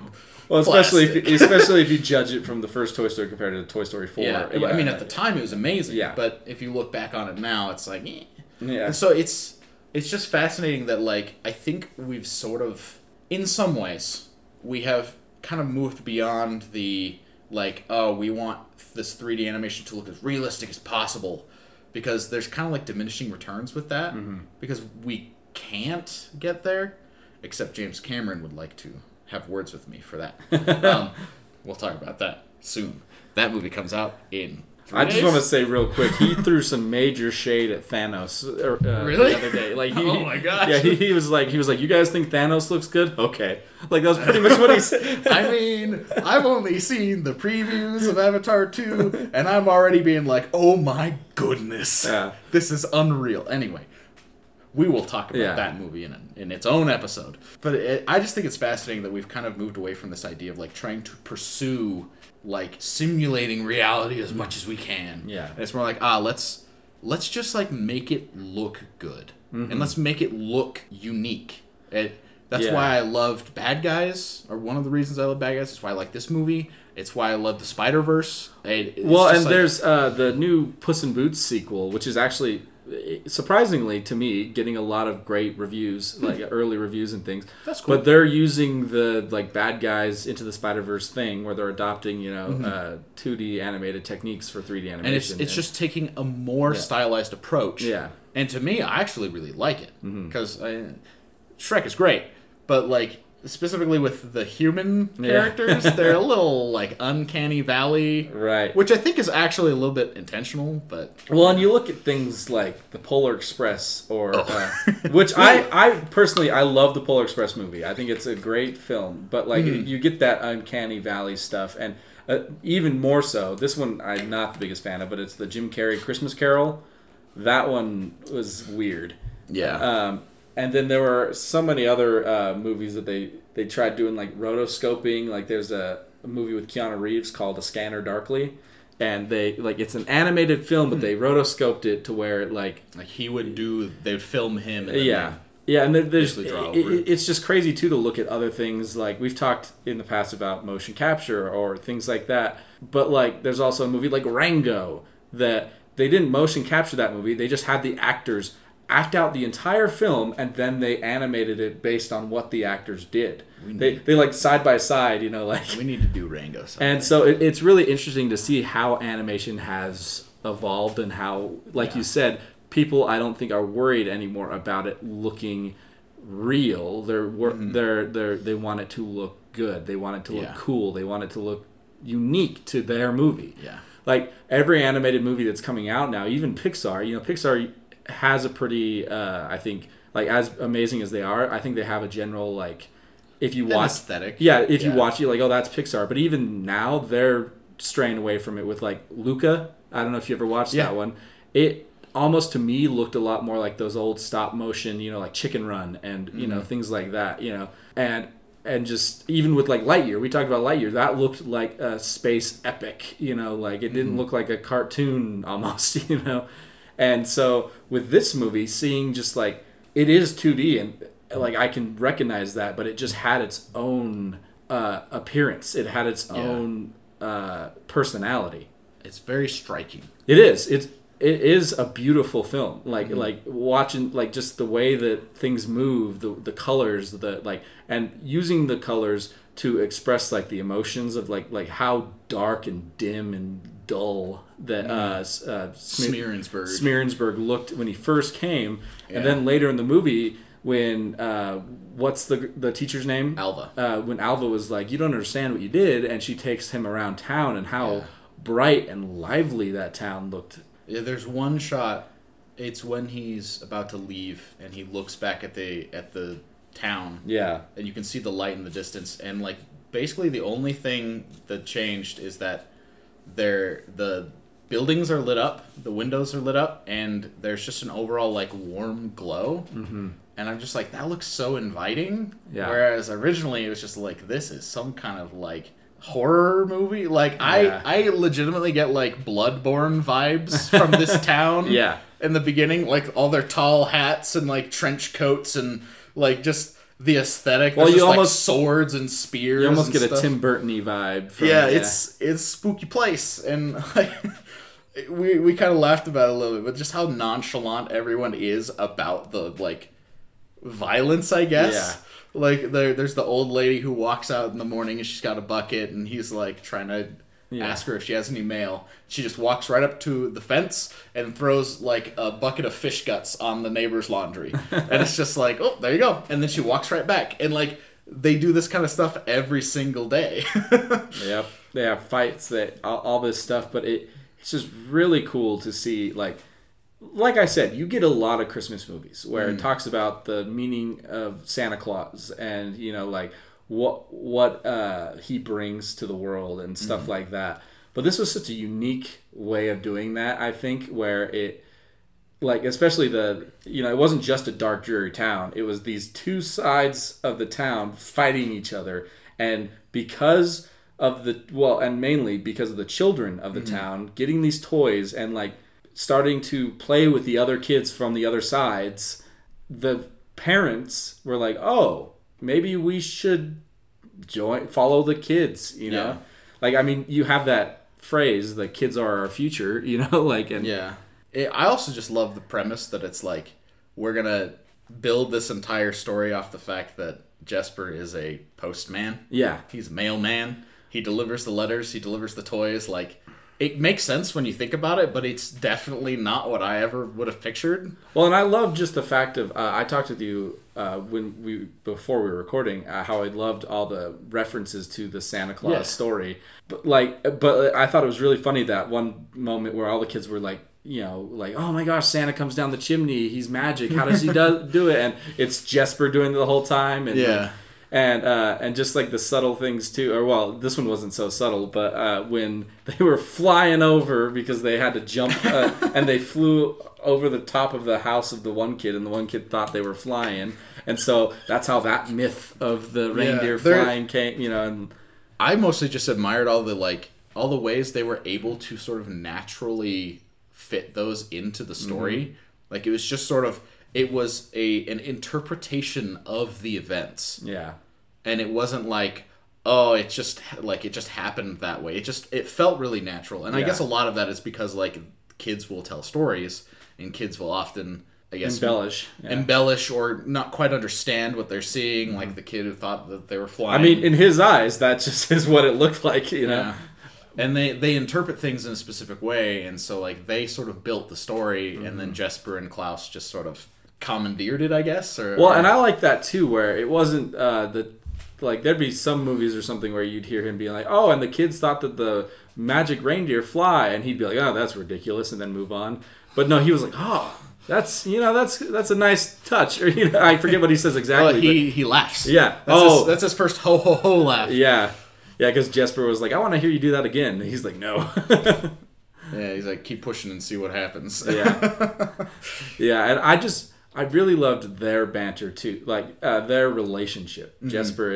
Well, especially if you judge it from the first Toy Story compared to Toy Story 4. Yeah. I mean, at the time, it was amazing. Yeah. But if you look back on it now, it's like, eh. Yeah. And so it's just fascinating that, like, I think we've sort of, in some ways, we have kind of moved beyond the, like, oh, we want this 3D animation to look as realistic as possible, because there's kind of, like, diminishing returns with that, because we can't get there, except James Cameron would like to have words with me for that. We'll talk about that soon. That movie comes out in... I just want to say real quick, he threw some major shade at Thanos the other day. Like, he, oh my gosh! Yeah, he was like, you guys think Thanos looks good? Okay, like, that's pretty much what he said. I mean, I've only seen the previews of Avatar 2, and I'm already being like, oh my goodness, this is unreal. Anyway, we will talk about that movie in its own episode. But I just think it's fascinating that we've kind of moved away from this idea of, like, trying to pursue, like, simulating reality as much as we can. Yeah. And it's more like, let's just, like, make it look good. Mm-hmm. And let's make it look unique. That's why I loved Bad Guys, or one of the reasons I love Bad Guys. It's why I like this movie. It's why I love the Spider-Verse. There's the new Puss in Boots sequel, which is actually, surprisingly to me, getting a lot of great reviews, like early reviews and things. That's cool. But they're using the, like, Bad Guys Into the Spider-Verse thing, where they're adopting 2D animated techniques for 3D animation. And it's just taking a more stylized approach. Yeah. And to me, I actually really like it, because Shrek is great, but, like, specifically with the human characters, they're a little, like, uncanny valley. Right. Which I think is actually a little bit intentional, but... Well, and you look at things like the Polar Express, or... which I personally, I love the Polar Express movie. I think it's a great film. But, like, you get that uncanny valley stuff, and even more so, this one I'm not the biggest fan of, but it's the Jim Carrey Christmas Carol. That one was weird. Yeah. And then there were so many other movies that they tried doing, like, rotoscoping. Like, there's a movie with Keanu Reeves called A Scanner Darkly. And they, like, it's an animated film, but they rotoscoped it to where, like... Like, they'd film him. And yeah, and there's it's just crazy, too, to look at other things. Like, we've talked in the past about motion capture or things like that. But, like, there's also a movie like Rango that they didn't motion capture that movie. They just had the actors... act out the entire film, and then they animated it based on what the actors did. They like side by side, you know, like we need to do Rango. Someday. And so it's really interesting to see how animation has evolved and how, like you said, people I don't think are worried anymore about it looking real. They want it to look good. They want it to look cool. They want it to look unique to their movie. Yeah. Like every animated movie that's coming out now, even Pixar, you know, Pixar has a pretty, I think, like as amazing as they are, I think they have a general, like, if you watch aesthetic. Yeah, if you watch, you're like, oh, that's Pixar. But even now, they're straying away from it with like Luca. I don't know if you ever watched that one. It almost to me looked a lot more like those old stop motion, you know, like Chicken Run and, you know, things like that, you know. And just even with like Lightyear, we talked about Lightyear, that looked like a space epic, you know, like it didn't look like a cartoon almost, you know. And so with this movie, seeing just like it is 2D and like I can recognize that, but it just had its own appearance. It had its own personality. It's very striking. It is. It is a beautiful film. Like like watching like just the way that things move, the colors, the like and using the colors to express like the emotions of like how dark and dim and dull that Smeerensburg looked when he first came, and then later in the movie when what's the teacher's name? Alva. When Alva was like, you don't understand what you did, and she takes him around town and how bright and lively that town looked. Yeah, there's one shot. It's when he's about to leave and he looks back at the town. Yeah. And you can see the light in the distance, and like basically the only thing that changed is that the buildings are lit up, the windows are lit up, and there's just an overall like warm glow. Mm-hmm. And I'm just like, that looks so inviting. Yeah. Whereas originally it was just like, this is some kind of like horror movie. Like I legitimately get like Bloodborne vibes from this town. Yeah. In the beginning, like all their tall hats and like trench coats and like just the aesthetic. Well, there's you just, almost like, swords and spears. You almost get a Tim Burton-y vibe. It's spooky place, and like, we kind of laughed about it a little bit, but just how nonchalant everyone is about the like violence, I guess. Yeah. Like, there's the old lady who walks out in the morning and she's got a bucket and he's, like, trying to ask her if she has any mail. She just walks right up to the fence and throws, like, a bucket of fish guts on the neighbor's laundry. And it's just like, oh, there you go. And then she walks right back. And, like, they do this kind of stuff every single day. Yep. They have fights, all this stuff. But it's just really cool to see, like I said, you get a lot of Christmas movies where it talks about the meaning of Santa Claus and, you know, like what he brings to the world and stuff like that. But this was such a unique way of doing that, I think, where it, like, especially it wasn't just a dark, dreary town. It was these two sides of the town fighting each other. And because of mainly because of the children of the town getting these toys and, like, starting to play with the other kids from the other sides, the parents were like, oh, maybe we should follow the kids, you know? Like, I mean, you have that phrase, the kids are our future, you know? Like, and yeah. I also just love the premise that it's like, we're going to build this entire story off the fact that Jesper is a postman. Yeah. He's a mailman. He delivers the letters. He delivers the toys. Like, it makes sense when you think about it, but it's definitely not what I ever would have pictured. Well, and I love just the fact of I talked with you before we were recording how I loved all the references to the Santa Claus story. But I thought it was really funny that one moment where all the kids were like, you know, like, oh my gosh, Santa comes down the chimney, he's magic. How does he do it? And it's Jesper doing it the whole time. And and just like the subtle things too, or well, this one wasn't so subtle, but when they were flying over because they had to jump and they flew over the top of the house of the one kid, and the one kid thought they were flying, and so that's how that myth of the reindeer flying came, you know. And I mostly just admired all the ways they were able to sort of naturally fit those into the story. Mm-hmm. Like it was just sort of, it was an interpretation of the events. Yeah. And it wasn't like, oh, it's just like it just happened that way. It felt really natural. And I guess a lot of that is because like kids will tell stories and kids will often I guess embellish or not quite understand what they're seeing, mm-hmm. like the kid who thought that they were flying. I mean, in his eyes, that just is what it looked like, you know. Yeah. And they interpret things in a specific way, and so like they sort of built the story, mm-hmm. and then Jesper and Klaus just sort of commandeered it, I guess. And I like that too, where it wasn't like there'd be some movies or something where you'd hear him being like, "Oh, and the kids thought that the magic reindeer fly," and he'd be like, "Oh, that's ridiculous," and then move on. But no, he was like, "Oh, that's a nice touch." Or, you know, I forget what he says exactly. Well, he laughs. Yeah. That's his first ho ho ho laugh. Yeah. Yeah, because Jesper was like, "I want to hear you do that again." And he's like, "No." Yeah, he's like, "Keep pushing and see what happens." Yeah. Yeah, and I really loved their banter too, like their relationship, mm-hmm. Jesper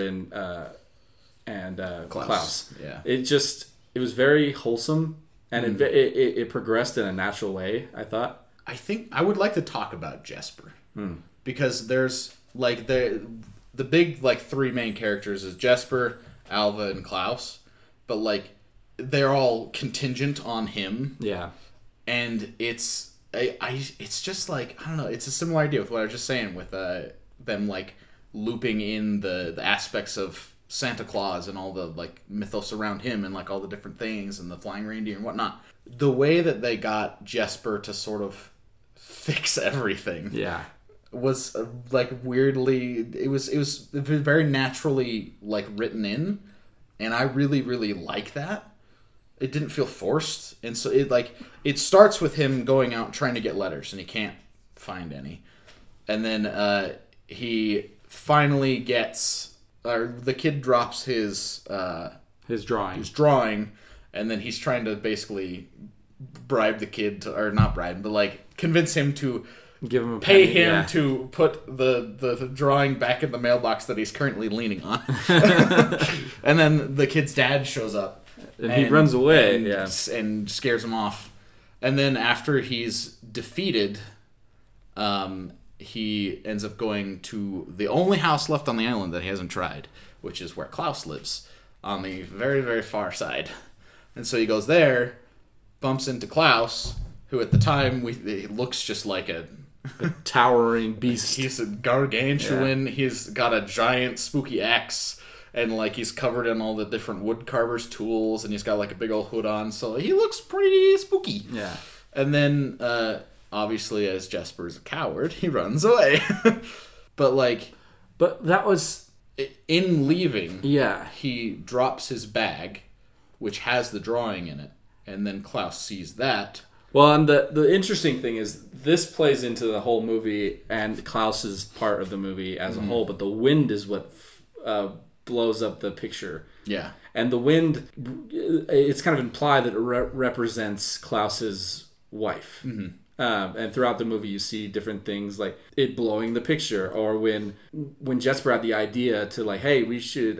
and Klaus. Yeah. It was very wholesome, and mm-hmm. it progressed in a natural way, I thought. I think I would like to talk about Jesper, because there's like the big like three main characters is Jesper, Alva, and Klaus, but like they're all contingent on him. Yeah, and it's just like, I don't know, it's a similar idea with what I was just saying with them like looping in the aspects of Santa Claus and all the like mythos around him and like all the different things and the flying reindeer and whatnot. The way that they got Jesper to sort of fix everything, yeah, was like weirdly, it was very naturally like written in, and I really really like that. It didn't feel forced, and so it starts with him going out trying to get letters and he can't find any, and then he finally gets, or the kid drops his drawing, and then he's trying to basically bribe the kid to, or not bribe, but like convince him to give him a penny, yeah. to put the drawing back in the mailbox that he's currently leaning on. And then the kid's dad shows up. And he runs away. And scares him off. And then after he's defeated, he ends up going to the only house left on the island that he hasn't tried, which is where Klaus lives, on the very, very far side. And so he goes there, bumps into Klaus, who at the time he looks just like a towering beast. He's a gargantuan. Yeah. He's got a giant spooky axe, and like he's covered in all the different woodcarver's tools, and he's got like a big old hood on, so he looks pretty spooky. Yeah. And then obviously, as Jesper's a coward, he runs away. but that was in leaving. Yeah. He drops his bag, which has the drawing in it, and then Klaus sees that. Well, and the interesting thing is this plays into the whole movie and Klaus's part of the movie as a whole, but the wind is what blows up the picture. Yeah. And the wind, it's kind of implied that it represents Klaus's wife. Mm-hmm. And throughout the movie, you see different things like it blowing the picture, or when Jesper had the idea to like, "Hey, we should,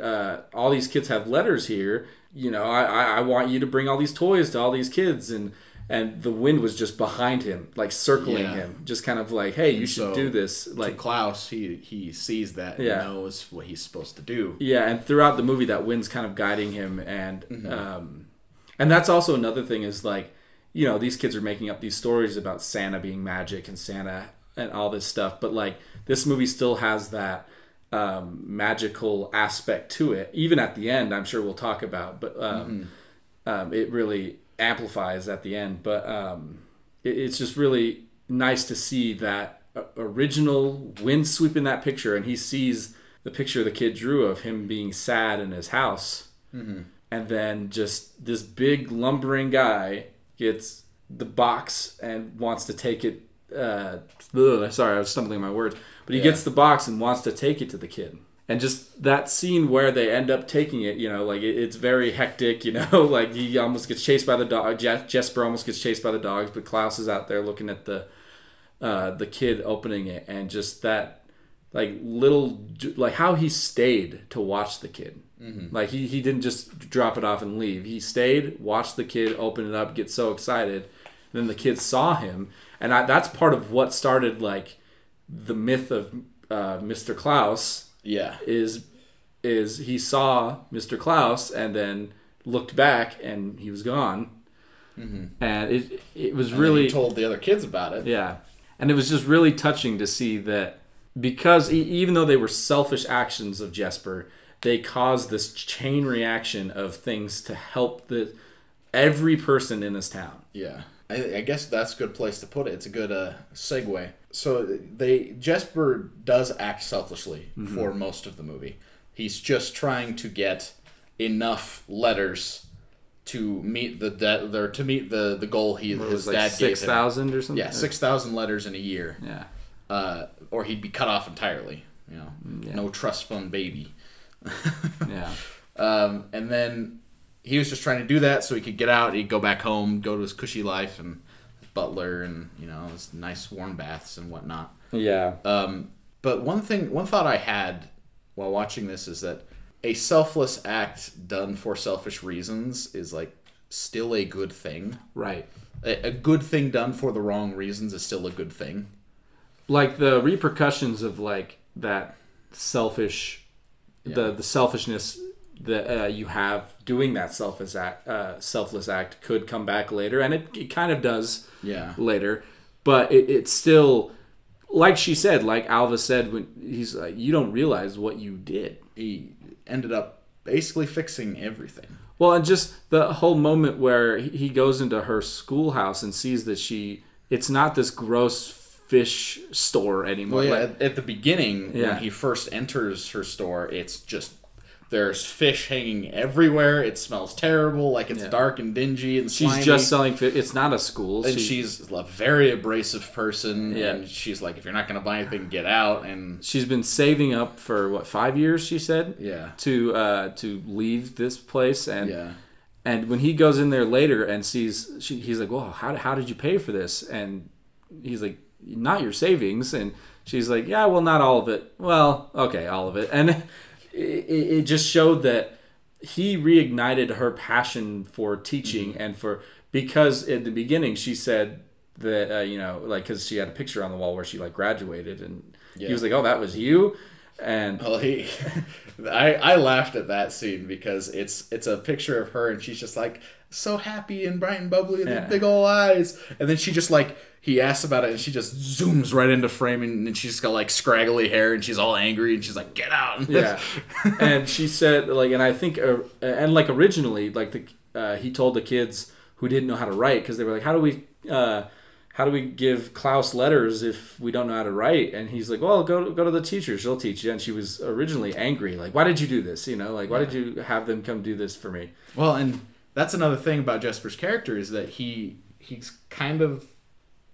all these kids have letters here. You know, I want you to bring all these toys to all these kids." And the wind was just behind him, like circling him, just kind of like, "Hey, you should do this." Like to Klaus, he sees that and knows what he's supposed to do. Yeah, and throughout the movie, that wind's kind of guiding him, and mm-hmm. And that's also another thing is like, you know, these kids are making up these stories about Santa being magic and Santa and all this stuff, but like this movie still has that magical aspect to it. Even at the end, I'm sure we'll talk about, but it really amplifies at the end, but it's just really nice to see that original wind sweeping that picture, and he sees the picture the kid drew of him being sad in his house, mm-hmm. and then just this big lumbering guy gets the box and wants to take it sorry, I was stumbling my words, but he gets the box and wants to take it to the kid. And just that scene where they end up taking it, you know, like it's very hectic, you know, like he almost gets chased by the dog. Jesper almost gets chased by the dogs, but Klaus is out there looking at the kid opening it, and just that, like how he stayed to watch the kid, mm-hmm. like he didn't just drop it off and leave. He stayed, watched the kid open it up, get so excited, and then the kid saw him, and that's part of what started like the myth of Mr. Klaus. Yeah, is he saw Mr. Klaus and then looked back and he was gone, mm-hmm. and it was really, he told the other kids about it. Yeah, And it was just really touching to see that, because even though they were selfish actions of Jesper, they caused this chain reaction of things to help every person in this town. Yeah. I guess that's a good place to put it. It's a good segue. So Jesper does act selfishly mm-hmm. for most of the movie. He's just trying to get enough letters to meet the goal his dad gave him. 6,000 or something. Yeah, 6,000 letters in a year. Yeah. Or he'd be cut off entirely. You know, no trust fund baby. Yeah. And then he was just trying to do that so he could get out. He'd go back home, go to his cushy life and his butler and, you know, his nice warm baths and whatnot. Yeah. But one thought I had while watching this is that a selfless act done for selfish reasons is, like, still a good thing. Right. A good thing done for the wrong reasons is still a good thing. Like, the repercussions of, like, that selfish... Yeah. The selfishness... that you have doing that selfless act could come back later, and it kind of does later, but it's still, like she said, like Alva said, when he's like, you don't realize what you did. He ended up basically fixing everything. Well, and just the whole moment where he goes into her schoolhouse and sees that it's not this gross fish store anymore. Well, yeah, like, at the beginning, when he first enters her store, it's just... There's fish hanging everywhere. It smells terrible. Like, it's dark and dingy and slimy. She's just selling fish. It's not a school. And she's a very abrasive person. Yeah. And she's like, if you're not going to buy anything, get out. And she's been saving up for, 5 years, she said? Yeah. To leave this place. And and when he goes in there later and he's like, well, how did you pay for this? And he's like, not your savings. And she's like, yeah, well, not all of it. Well, okay, all of it. And... It just showed that he reignited her passion for teaching mm-hmm. and because at the beginning she said that, because she had a picture on the wall where she, like, graduated, and he was like, oh, that was you? And... Well, I laughed at that scene because it's a picture of her and she's just, like, so happy and bright and bubbly and big old eyes. And then she just, like... He asks about it, and she just zooms right into frame, and she's got, like, scraggly hair, and she's all angry, and she's like, get out! Yeah. And she said, like, and I think, originally, like, he told the kids who didn't know how to write, because they were like, how do we give Klaus letters if we don't know how to write? And he's like, well, go to the teacher, she'll teach you. And she was originally angry, like, why did you do this? You know, like, why did you have them come do this for me? Well, and that's another thing about Jesper's character is that he's kind of...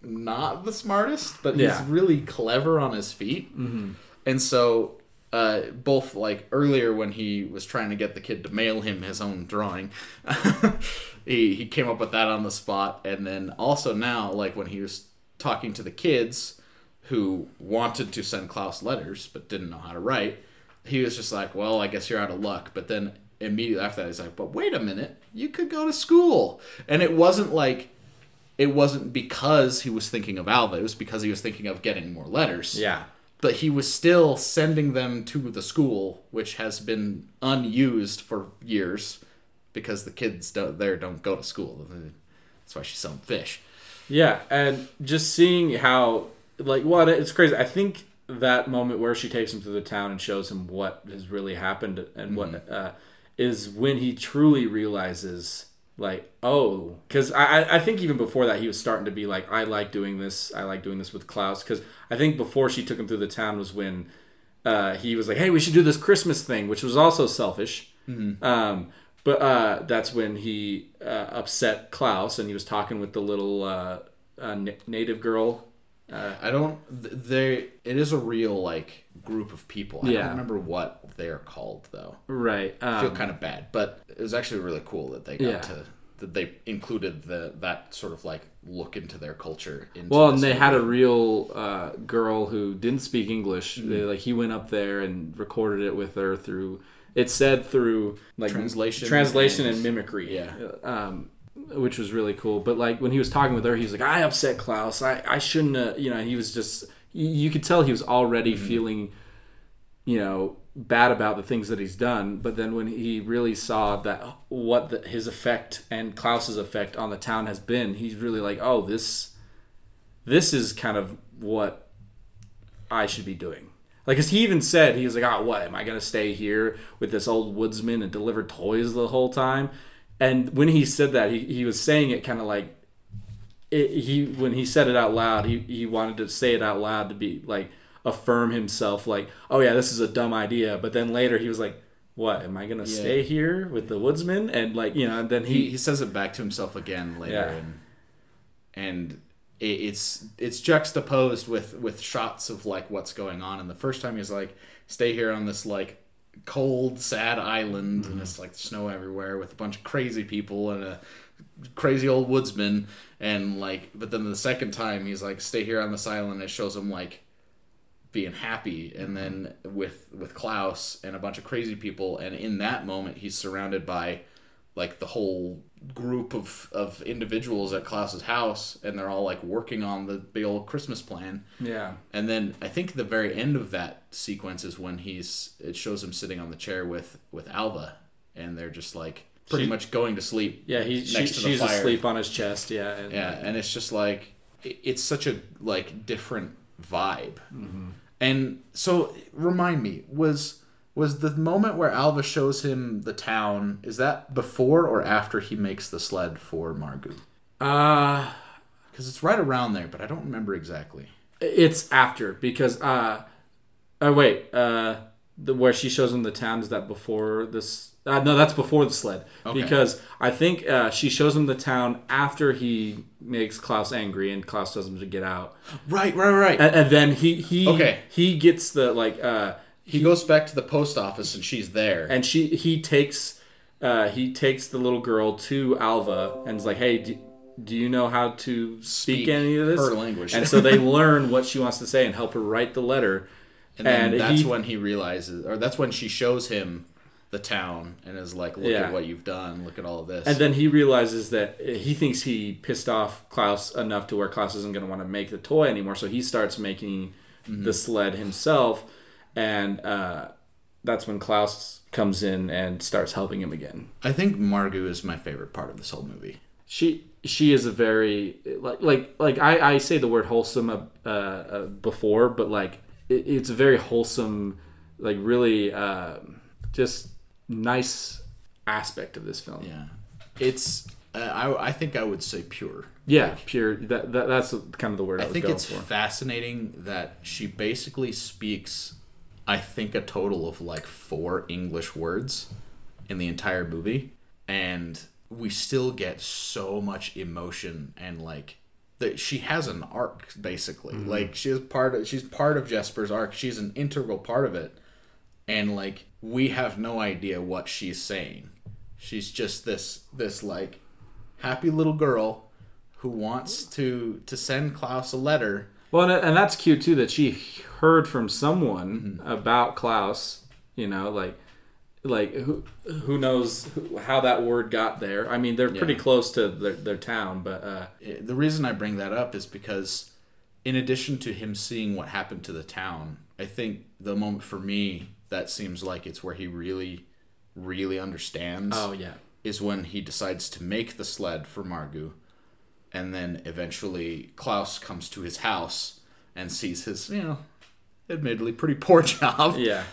not the smartest, but he's really clever on his feet. Mm-hmm. And so both, like, earlier when he was trying to get the kid to mail him his own drawing, he came up with that on the spot. And then also now, like, when he was talking to the kids who wanted to send Klaus letters but didn't know how to write, he was just like, well, I guess you're out of luck. But then immediately after that, he's like, but wait a minute, you could go to school. And it wasn't because he was thinking of Alva. It was because he was thinking of getting more letters. Yeah. But he was still sending them to the school, which has been unused for years because the kids don't go to school. That's why she's selling fish. Yeah, and just seeing how... Like, what? It's crazy. I think that moment where she takes him to the town and shows him what has really happened and what is when he truly realizes... Like, oh, because I think even before that, he was starting to be like, I like doing this with Klaus. Because I think before she took him through the town was when he was like, hey, we should do this Christmas thing, which was also selfish. Mm-hmm. But that's when he upset Klaus and he was talking with the little native girl. It is a real, like, group of people. I don't remember what they're called, though. Right. I feel kind of bad, but it was actually really cool that they got that they included that sort of, like, look into their culture. They had a real girl who didn't speak English. Mm-hmm. He went up there and recorded it with her through like translation and mimicry. Yeah. Which was really cool. But, like, when he was talking with her, he was like, I upset Klaus. I shouldn't have, he was just, you could tell he was already mm-hmm. feeling, bad about the things that he's done. But then when he really saw that his effect and Klaus's effect on the town has been, he's really like, oh, this is kind of what I should be doing. Like, because he even said, he was like, oh, what, am I going to stay here with this old woodsman and deliver toys the whole time? And when he said that, he was saying it kind of like, when he said it out loud, he wanted to say it out loud to be like, affirm himself, like, oh yeah, this is a dumb idea. But then later he was like, what, am I going to stay here with the woodsman? And like, you know, and then he says it back to himself again later. Yeah. And it's juxtaposed with shots of like what's going on. And the first time he's like, stay here on this like cold, sad island, and it's like snow everywhere with a bunch of crazy people and a crazy old woodsman. And like, but then the second time he's like, stay here on this island. And it shows him like being happy. And then with Klaus and a bunch of crazy people. And in that moment, he's surrounded by like the whole group of individuals at Klaus's house, and they're all like working on the big old Christmas plan. Yeah. And then I think the very end of that sequence is when it shows him sitting on the chair with Alva, and they're just like pretty much going to sleep. Yeah, she's fire. Asleep on his chest. Yeah. And it's just like, it's such a like different vibe. Mm-hmm. And so remind me, was the moment where Alva shows him the town, is that before or after he makes the sled for Márgu? Because it's right around there, but I don't remember exactly. It's after, because... where she shows him the town, is that before this... no, that's before the sled. Okay. Because I think she shows him the town after he makes Klaus angry and Klaus tells him to get out. Right. And then he gets the, like... He goes back to the post office and she's there. And he takes the little girl to Alva and is like, hey, do you know how to speak any of this? Her language. And so they learn what she wants to say and help her write the letter. And then that's when he realizes, or that's when she shows him the town and is like, look at what you've done, look at all of this. And then he realizes that he thinks he pissed off Klaus enough to where Klaus isn't going to want to make the toy anymore. So he starts making the sled himself. And that's when Klaus comes in and starts helping him again. I think Márgu is my favorite part of this whole movie. She is a very like I say the word wholesome before, but like it's a very wholesome, like really just nice aspect of this film. Yeah, it's I think I would say pure. Yeah, like, pure. That's kind of the word I was going for. I think it's fascinating that she basically speaks, I think, a total of like 4 English words in the entire movie, and we still get so much emotion and like that she has an arc basically. Mm-hmm. Like she's part of Jesper's arc. She's an integral part of it, and like we have no idea what she's saying. She's just this like happy little girl who wants to send Klaus a letter. Well, and that's cute, too, that she heard from someone about Klaus, you know, like who knows how that word got there. I mean, they're pretty close to their town, but... the reason I bring that up is because in addition to him seeing what happened to the town, I think the moment for me that seems like it's where he really, really understands... Oh, yeah. ...is when he decides to make the sled for Márgu. And then eventually Klaus comes to his house and sees his, you know, admittedly pretty poor job. Yeah.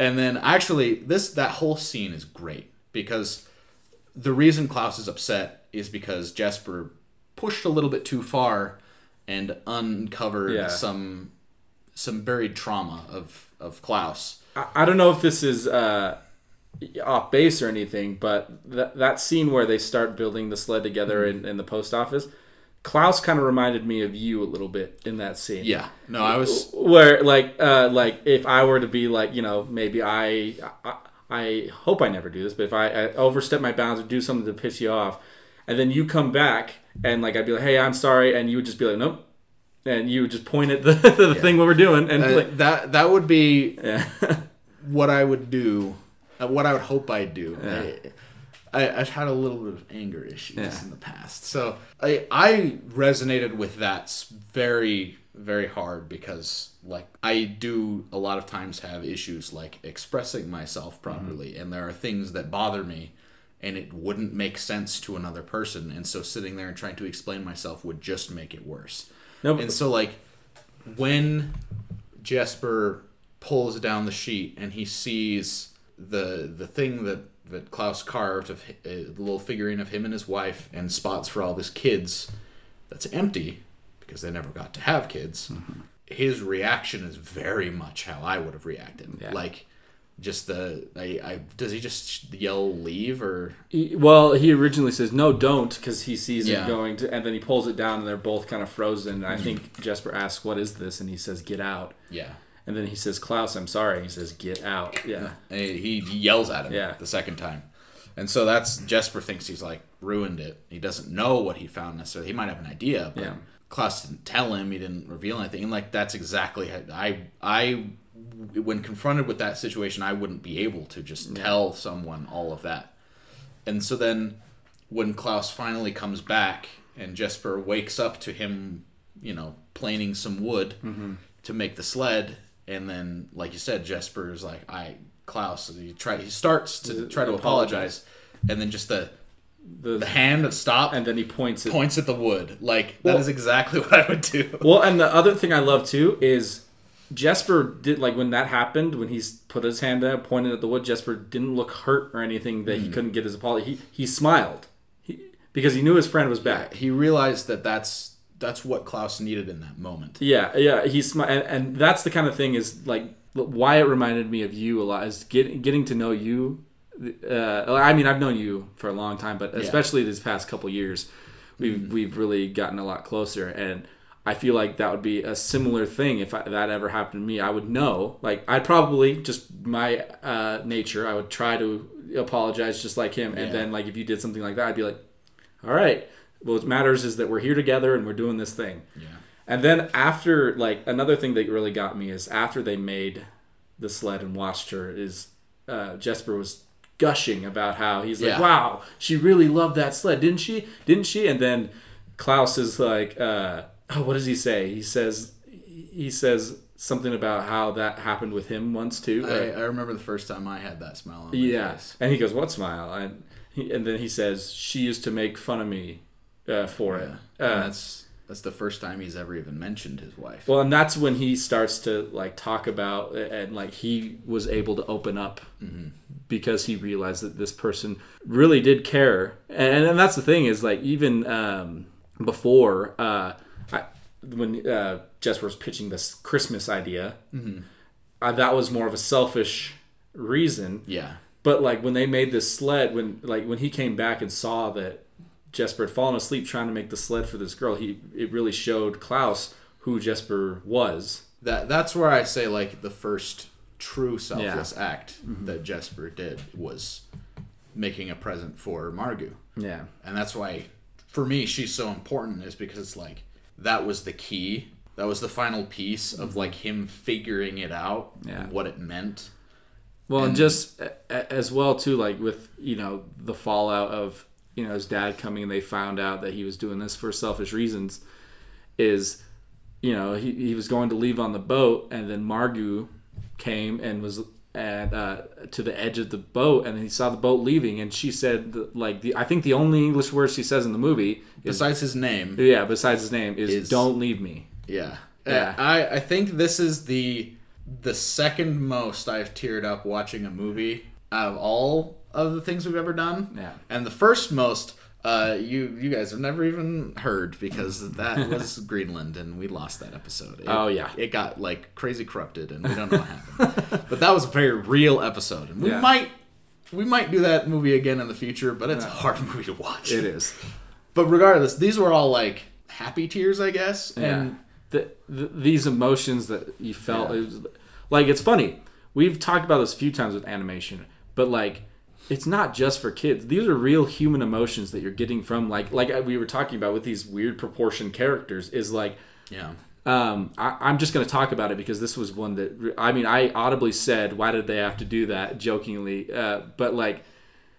And then actually that whole scene is great because the reason Klaus is upset is because Jesper pushed a little bit too far and uncovered some buried trauma of Klaus. I don't know if this is off base or anything, but that scene where they start building the sled together in the post office... Klaus kind of reminded me of you a little bit in that scene. Yeah. No, I was... Where, like if I were to be, like, you know, maybe I hope I never do this, but if I overstep my bounds or do something to piss you off, and then you come back, and, like, I'd be like, hey, I'm sorry, and you would just be like, nope. And you would just point at the thing what we're doing. And like, that would be what I would do, what I would hope I'd do. Yeah. I've had a little bit of anger issues in the past. So I resonated with that very, very hard because like I do a lot of times have issues like expressing myself properly. Mm-hmm. And there are things that bother me and it wouldn't make sense to another person. And so sitting there and trying to explain myself would just make it worse. No, and so like when Jesper pulls down the sheet and he sees the thing that Klaus carved of the little figurine of him and his wife and spots for all his kids that's empty because they never got to have kids, mm-hmm. his reaction is very much how I would have reacted. Yeah. Like, just does he just yell leave or? Well, he originally says no, don't, because he sees it going to, and then he pulls it down and they're both kind of frozen. And I think Jesper asks, "What is this?" And he says, "Get out." Yeah. And then he says, "Klaus, I'm sorry." He says, "Get out." Yeah. And he yells at him the second time. And so that's, Jesper thinks he's like ruined it. He doesn't know what he found necessarily. He might have an idea, but Klaus didn't tell him. He didn't reveal anything. And like, that's exactly how I when confronted with that situation, I wouldn't be able to just tell someone all of that. And so then when Klaus finally comes back and Jesper wakes up to him, planing some wood to make the sled, and then, like you said, Jesper is like, Klaus, he starts to apologize, and then just the hand of stop, and then he points at the wood. Like, that is exactly what I would do. Well, and the other thing I love too is Jesper did, like, when that happened, when he's put his hand out, pointed at the wood, Jesper didn't look hurt or anything that he couldn't get his apology. He smiled because he knew his friend was back. He realized that's what Klaus needed in that moment. Yeah. He smiled, and that's the kind of thing is like why it reminded me of you a lot is getting to know you. I mean, I've known you for a long time, but especially these past couple years, we've really gotten a lot closer. And I feel like that would be a similar thing if that ever happened to me. I would know. Like, I'd probably, just my nature, I would try to apologize just like him. And then, like, if you did something like that, I'd be like, all right, what matters is that we're here together and we're doing this thing. Yeah. And then after, like, another thing that really got me is after they made the sled and watched her is Jesper was gushing about how he's like, wow, she really loved that sled, didn't she? And then Klaus is like... what does he say? He says something about how that happened with him once too. I remember the first time I had that smile on my face. And he goes, "What smile?" And then he says, "She used to make fun of me for it." That's the first time he's ever even mentioned his wife. Well, and that's when he starts to like talk about, and like he was able to open up because he realized that this person really did care. And that's the thing is like even before. When Jesper was pitching this Christmas idea, that was more of a selfish reason. Yeah. But like when they made this sled, when he came back and saw that Jesper had fallen asleep trying to make the sled for this girl, it really showed Klaus who Jesper was. That's where I say like the first true selfless act that Jesper did was making a present for Márgu. Yeah. And that's why for me she's so important is because it's like, that was the key. That was the final piece of like him figuring it out and what it meant. Well, and just as well too, like with the fallout of his dad coming and they found out that he was doing this for selfish reasons. Is he was going to leave on the boat and then Márgu came and was at to the edge of the boat and he saw the boat leaving and she said I think the only English word she says in the movie besides his name is "Don't leave me." I think this is the second most I've teared up watching a movie out of all of the things we've ever done, and the first most you guys have never even heard because that was Greenland and we lost that episode. It got like crazy corrupted and we don't know what happened. But that was a very real episode and we might do that movie again in the future, but it's a hard movie to watch. It is. But regardless, these were all like happy tears, I guess. And these emotions that you felt, it was, like, it's funny. We've talked about this a few times with animation, but like, it's not just for kids. These are real human emotions that you're getting from, like we were talking about with these weird proportion characters, is like, I'm just going to talk about it because this was one that, I mean, I audibly said, "Why did they have to do that?" jokingly. But like,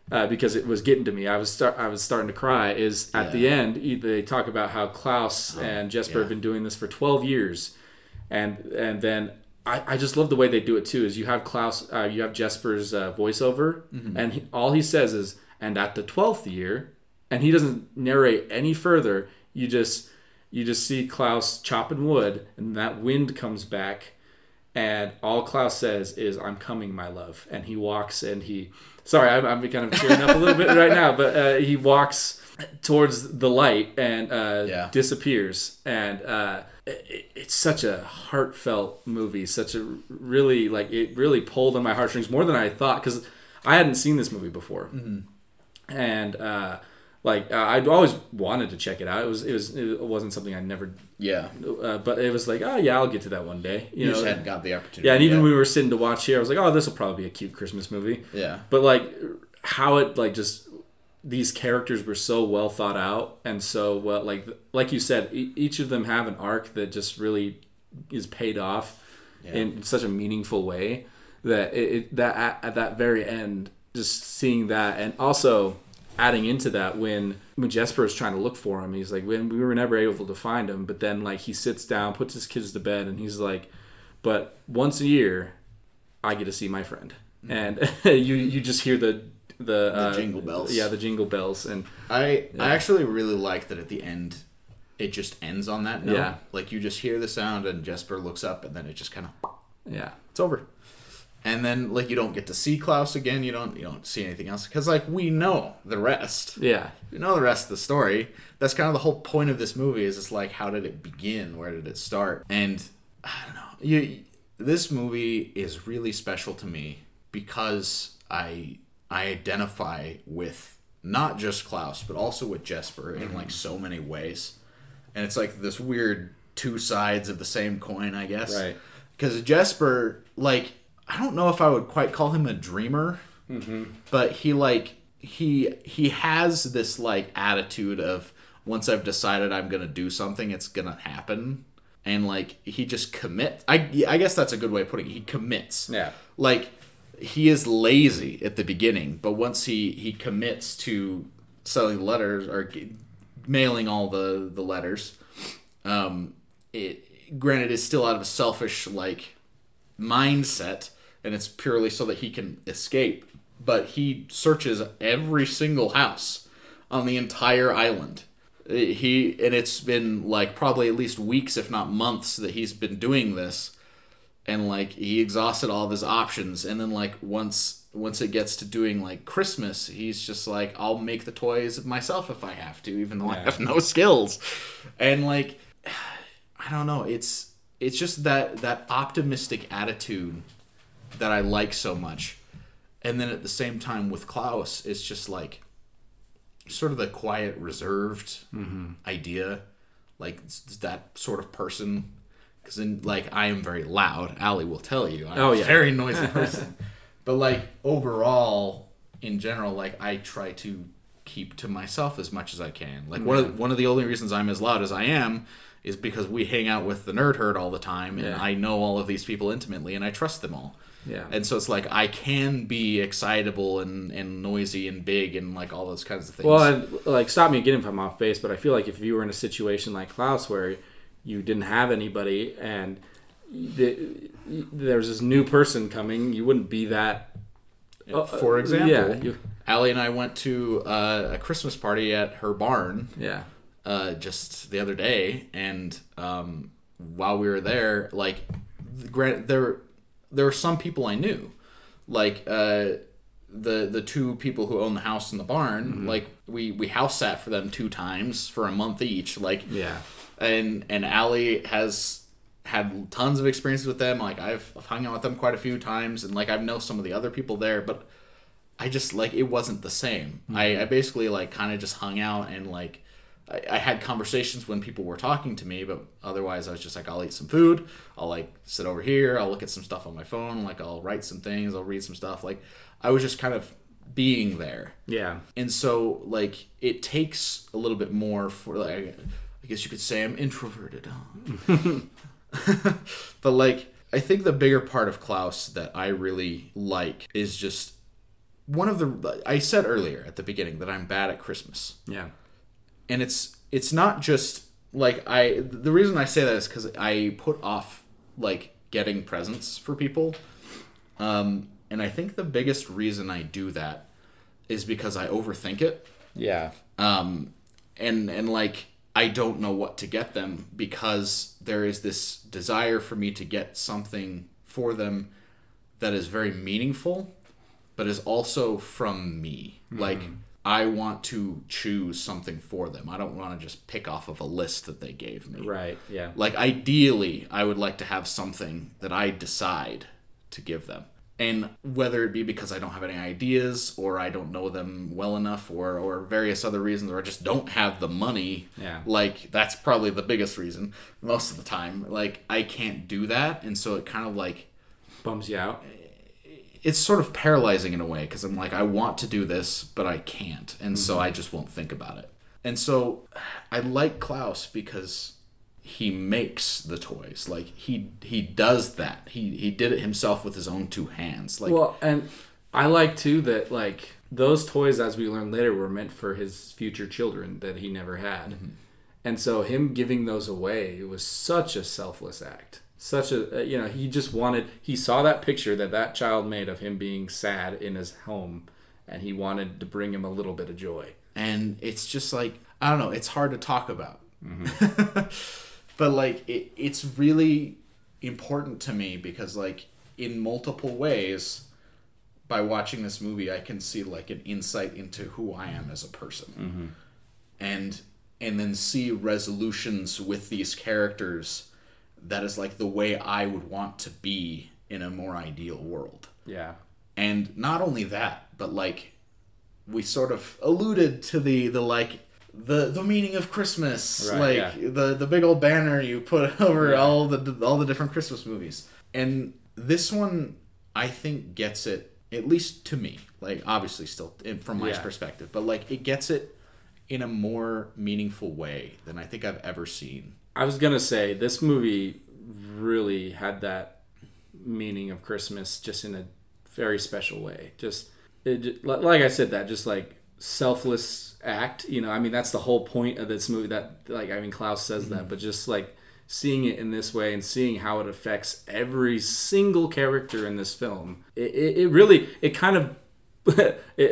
because it was getting to me, I was starting to cry, is at the end, they talk about how Klaus and Jesper have been doing this for 12 years. And then... I just love the way they do it too. Is you have Klaus, you have Jesper's voiceover, and all he says is, "And at the 12th year," and he doesn't narrate any further. You just you just see Klaus chopping wood, and that wind comes back, and all Klaus says is, "I'm coming, my love." And he walks, and he... Sorry, I'm kind of tearing up a little bit right now, but he walks towards the light and disappears. And it's such a heartfelt movie, such a really, like, it really pulled on my heartstrings more than I thought, because I hadn't seen this movie before. Mm-hmm. And I'd always wanted to check it out. It wasn't something I never... Yeah. But it was like, oh, yeah, I'll get to that one day. You know, just hadn't got the opportunity. Yeah, and even when we were sitting to watch here, I was like, oh, this will probably be a cute Christmas movie. Yeah. But, like, how it, like, just... These characters were so well thought out and so well... Like you said, each of them have an arc that just really is paid off in such a meaningful way that at that very end... Just seeing that, and also adding into that when Jesper is trying to look for him, he's like, we were never able to find him. But then, like, he sits down, puts his kids to bed, and he's like, but once a year, I get to see my friend. Mm-hmm. And you just hear the jingle bells. Yeah, the jingle bells. And I actually really like that at the end, it just ends on that note. Yeah. Like, you just hear the sound, and Jesper looks up, and then it just kind of... Yeah. It's over. And then, like, you don't get to see Klaus again. You don't see anything else. Because, like, we know the rest. Yeah. You know the rest of the story. That's kind of the whole point of this movie is it's like, how did it begin? Where did it start? And, I don't know. This movie is really special to me because I identify with not just Klaus, but also with Jesper in, like, so many ways. And it's, like, this weird two sides of the same coin, I guess. Right. Because Jesper, like... I don't know if I would quite call him a dreamer, but he has this, like, attitude of, once I've decided I'm going to do something, it's going to happen. And, like, he just commits. I guess that's a good way of putting it. He commits. Yeah. Like, he is lazy at the beginning, but once he commits to selling letters or mailing all the letters, granted, it's still out of a selfish, like, mindset, and it's purely so that he can escape, but he searches every single house on the entire island. And it's been, like, probably at least weeks, if not months, that he's been doing this, and, like, he exhausted all of his options. And then, like, once it gets to doing, like, Christmas, he's just like, I'll make the toys myself if I have to, even though I have no skills. And, like, I don't know, it's just that optimistic attitude that I like so much. And then at the same time with Klaus, it's just, like, sort of the quiet, reserved idea. Like, it's that sort of person. Because, like, I am very loud. Allie will tell you. I'm a very noisy person. But, like, overall, in general, like, I try to keep to myself as much as I can. Like, one of the only reasons I'm as loud as I am is because we hang out with the nerd herd all the time, and I know all of these people intimately, and I trust them all. Yeah. And so it's like, I can be excitable and noisy and big and, like, all those kinds of things. Well, and, like, stop me again if I'm off base, but I feel like if you were in a situation like Klaus where you didn't have anybody and there's this new person coming, you wouldn't be that... For example, Allie and I went to a Christmas party at her barn. Yeah. Just the other day, and while we were there, like, there were some people I knew, like the two people who own the house and the barn. Like, we house sat for them 2 times for a month each. Like, and Allie has had tons of experiences with them. Like, I've hung out with them quite a few times, and, like, I know some of the other people there, but I just, like, it wasn't the same. I basically, like, kind of just hung out and, like, I had conversations when people were talking to me, but otherwise I was just like, I'll eat some food, I'll, like, sit over here, I'll look at some stuff on my phone, like, I'll write some things, I'll read some stuff. Like, I was just kind of being there. Yeah. And so, like, it takes a little bit more for, like, I guess you could say I'm introverted. But, like, I think the bigger part of Klaus that I really like is just one of the... I said earlier at the beginning that I'm bad at Christmas. Yeah. And it's not just, like, the reason I say that is because I put off, like, getting presents for people. And I think the biggest reason I do that is because I overthink it. Yeah. And like, I don't know what to get them, because there is this desire for me to get something for them that is very meaningful, but is also from me. Mm-hmm. Like, I want to choose something for them. I don't want to just pick off of a list that they gave me. Right, yeah. Like, ideally, I would like to have something that I decide to give them. And whether it be because I don't have any ideas, or I don't know them well enough, or various other reasons, or I just don't have the money, yeah. Like, that's probably the biggest reason most of the time. Like, I can't do that, and so it kind of, like... bums you out? It's sort of paralyzing in a way, because I'm like, I want to do this, but I can't, and mm-hmm. so I just won't think about it. And so, I like Klaus because... he makes the toys. Like, he does that. He did it himself with his own two hands. Like, well, and I like, too, that, like, those toys, as we learn later, were meant for his future children that he never had. Mm-hmm. And so him giving those away was such a selfless act. Such a, you know, he just wanted... he saw that picture that child made of him being sad in his home, and he wanted to bring him a little bit of joy. And it's just like, I don't know, it's hard to talk about. Mm-hmm. But, like, it's really important to me because, like, in multiple ways, by watching this movie, I can see, like, an insight into who I am as a person. Mm-hmm. And then see resolutions with these characters that is, like, the way I would want to be in a more ideal world. Yeah. And not only that, but, like, we sort of alluded to the like... the meaning of Christmas, right, like yeah. the big old banner you put over yeah. all the different Christmas movies, and this one I think gets it, at least to me, like obviously still from my yeah. perspective, but like it gets it in a more meaningful way than I think I've ever seen. I was gonna say this movie really had that meaning of Christmas just in a very special way. Just it, like I said, that just like selfless act, you know, I mean, that's the whole point of this movie, that, like, I mean, Klaus says mm-hmm. that, but just, like, seeing it in this way and seeing how it affects every single character in this film, it really, it kind of, I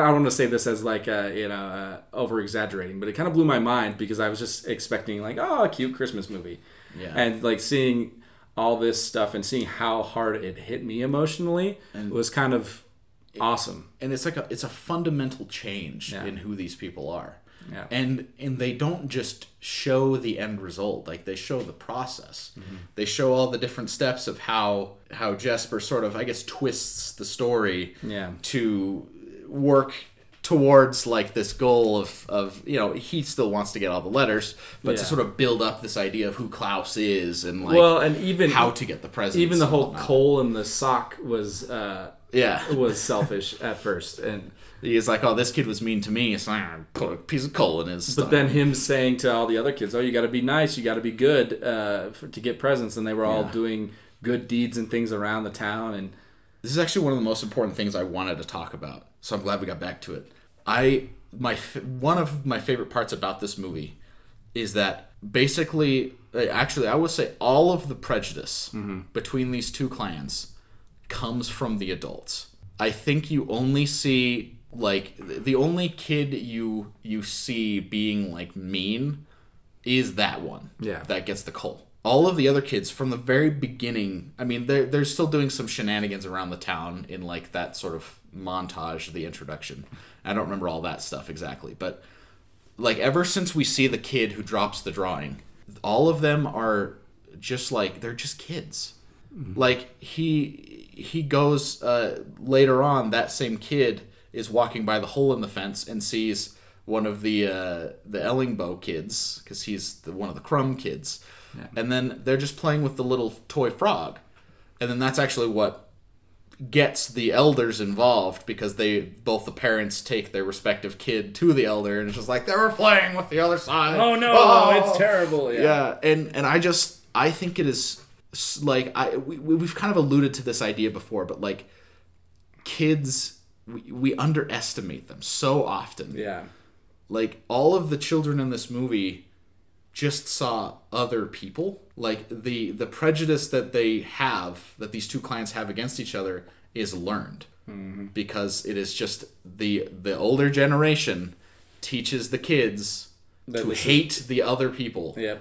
don't want to say this as, like, you know, over-exaggerating, but it kind of blew my mind because I was just expecting, like, oh, a cute Christmas movie. Yeah. And, like, seeing all this stuff and seeing how hard it hit me emotionally and was kind of awesome. And it's like it's a fundamental change yeah. in who these people are. Yeah. And they don't just show the end result, like they show the process. Mm-hmm. They show all the different steps of how Jesper sort of, I guess, twists the story yeah. to work towards like this goal of you know, he still wants to get all the letters, but yeah. to sort of build up this idea of who Klaus is and like well, and even, how to get the presents. Even the whole coal in the sock was yeah, was selfish at first, and he's like, "Oh, this kid was mean to me." It's like, put a piece of coal in his. But stomach. Then him saying to all the other kids, "Oh, you got to be nice, you got to be good to get presents," and they were all yeah. doing good deeds and things around the town. And this is actually one of the most important things I wanted to talk about, so I'm glad we got back to it. One of my favorite parts about this movie is that basically, actually, I would say all of the prejudice mm-hmm. between these two clans comes from the adults. I think you only see, like, the only kid you see being, like, mean is that one. Yeah. That gets the coal. All of the other kids from the very beginning, I mean, they're still doing some shenanigans around the town in, like, that sort of montage of the introduction. I don't remember all that stuff exactly, but, like, ever since we see the kid who drops the drawing, all of them are just, like, they're just kids. Mm-hmm. Like, he goes later on, that same kid is walking by the hole in the fence and sees one of the Ellingboe kids, because he's one of the Crumb kids. Yeah. And then they're just playing with the little toy frog. And then that's actually what gets the elders involved, because both the parents take their respective kid to the elder, and it's just like, they were playing with the other side. Oh, no, it's terrible. Yeah, yeah. And I think it is... like, we've kind of alluded to this idea before, but, like, kids, we underestimate them so often. Yeah. Like, all of the children in this movie just saw other people. Like, the prejudice that they have, that these two clans have against each other, is learned. Mm-hmm. Because it is just the older generation teaches the kids to hate the other people. Yeah.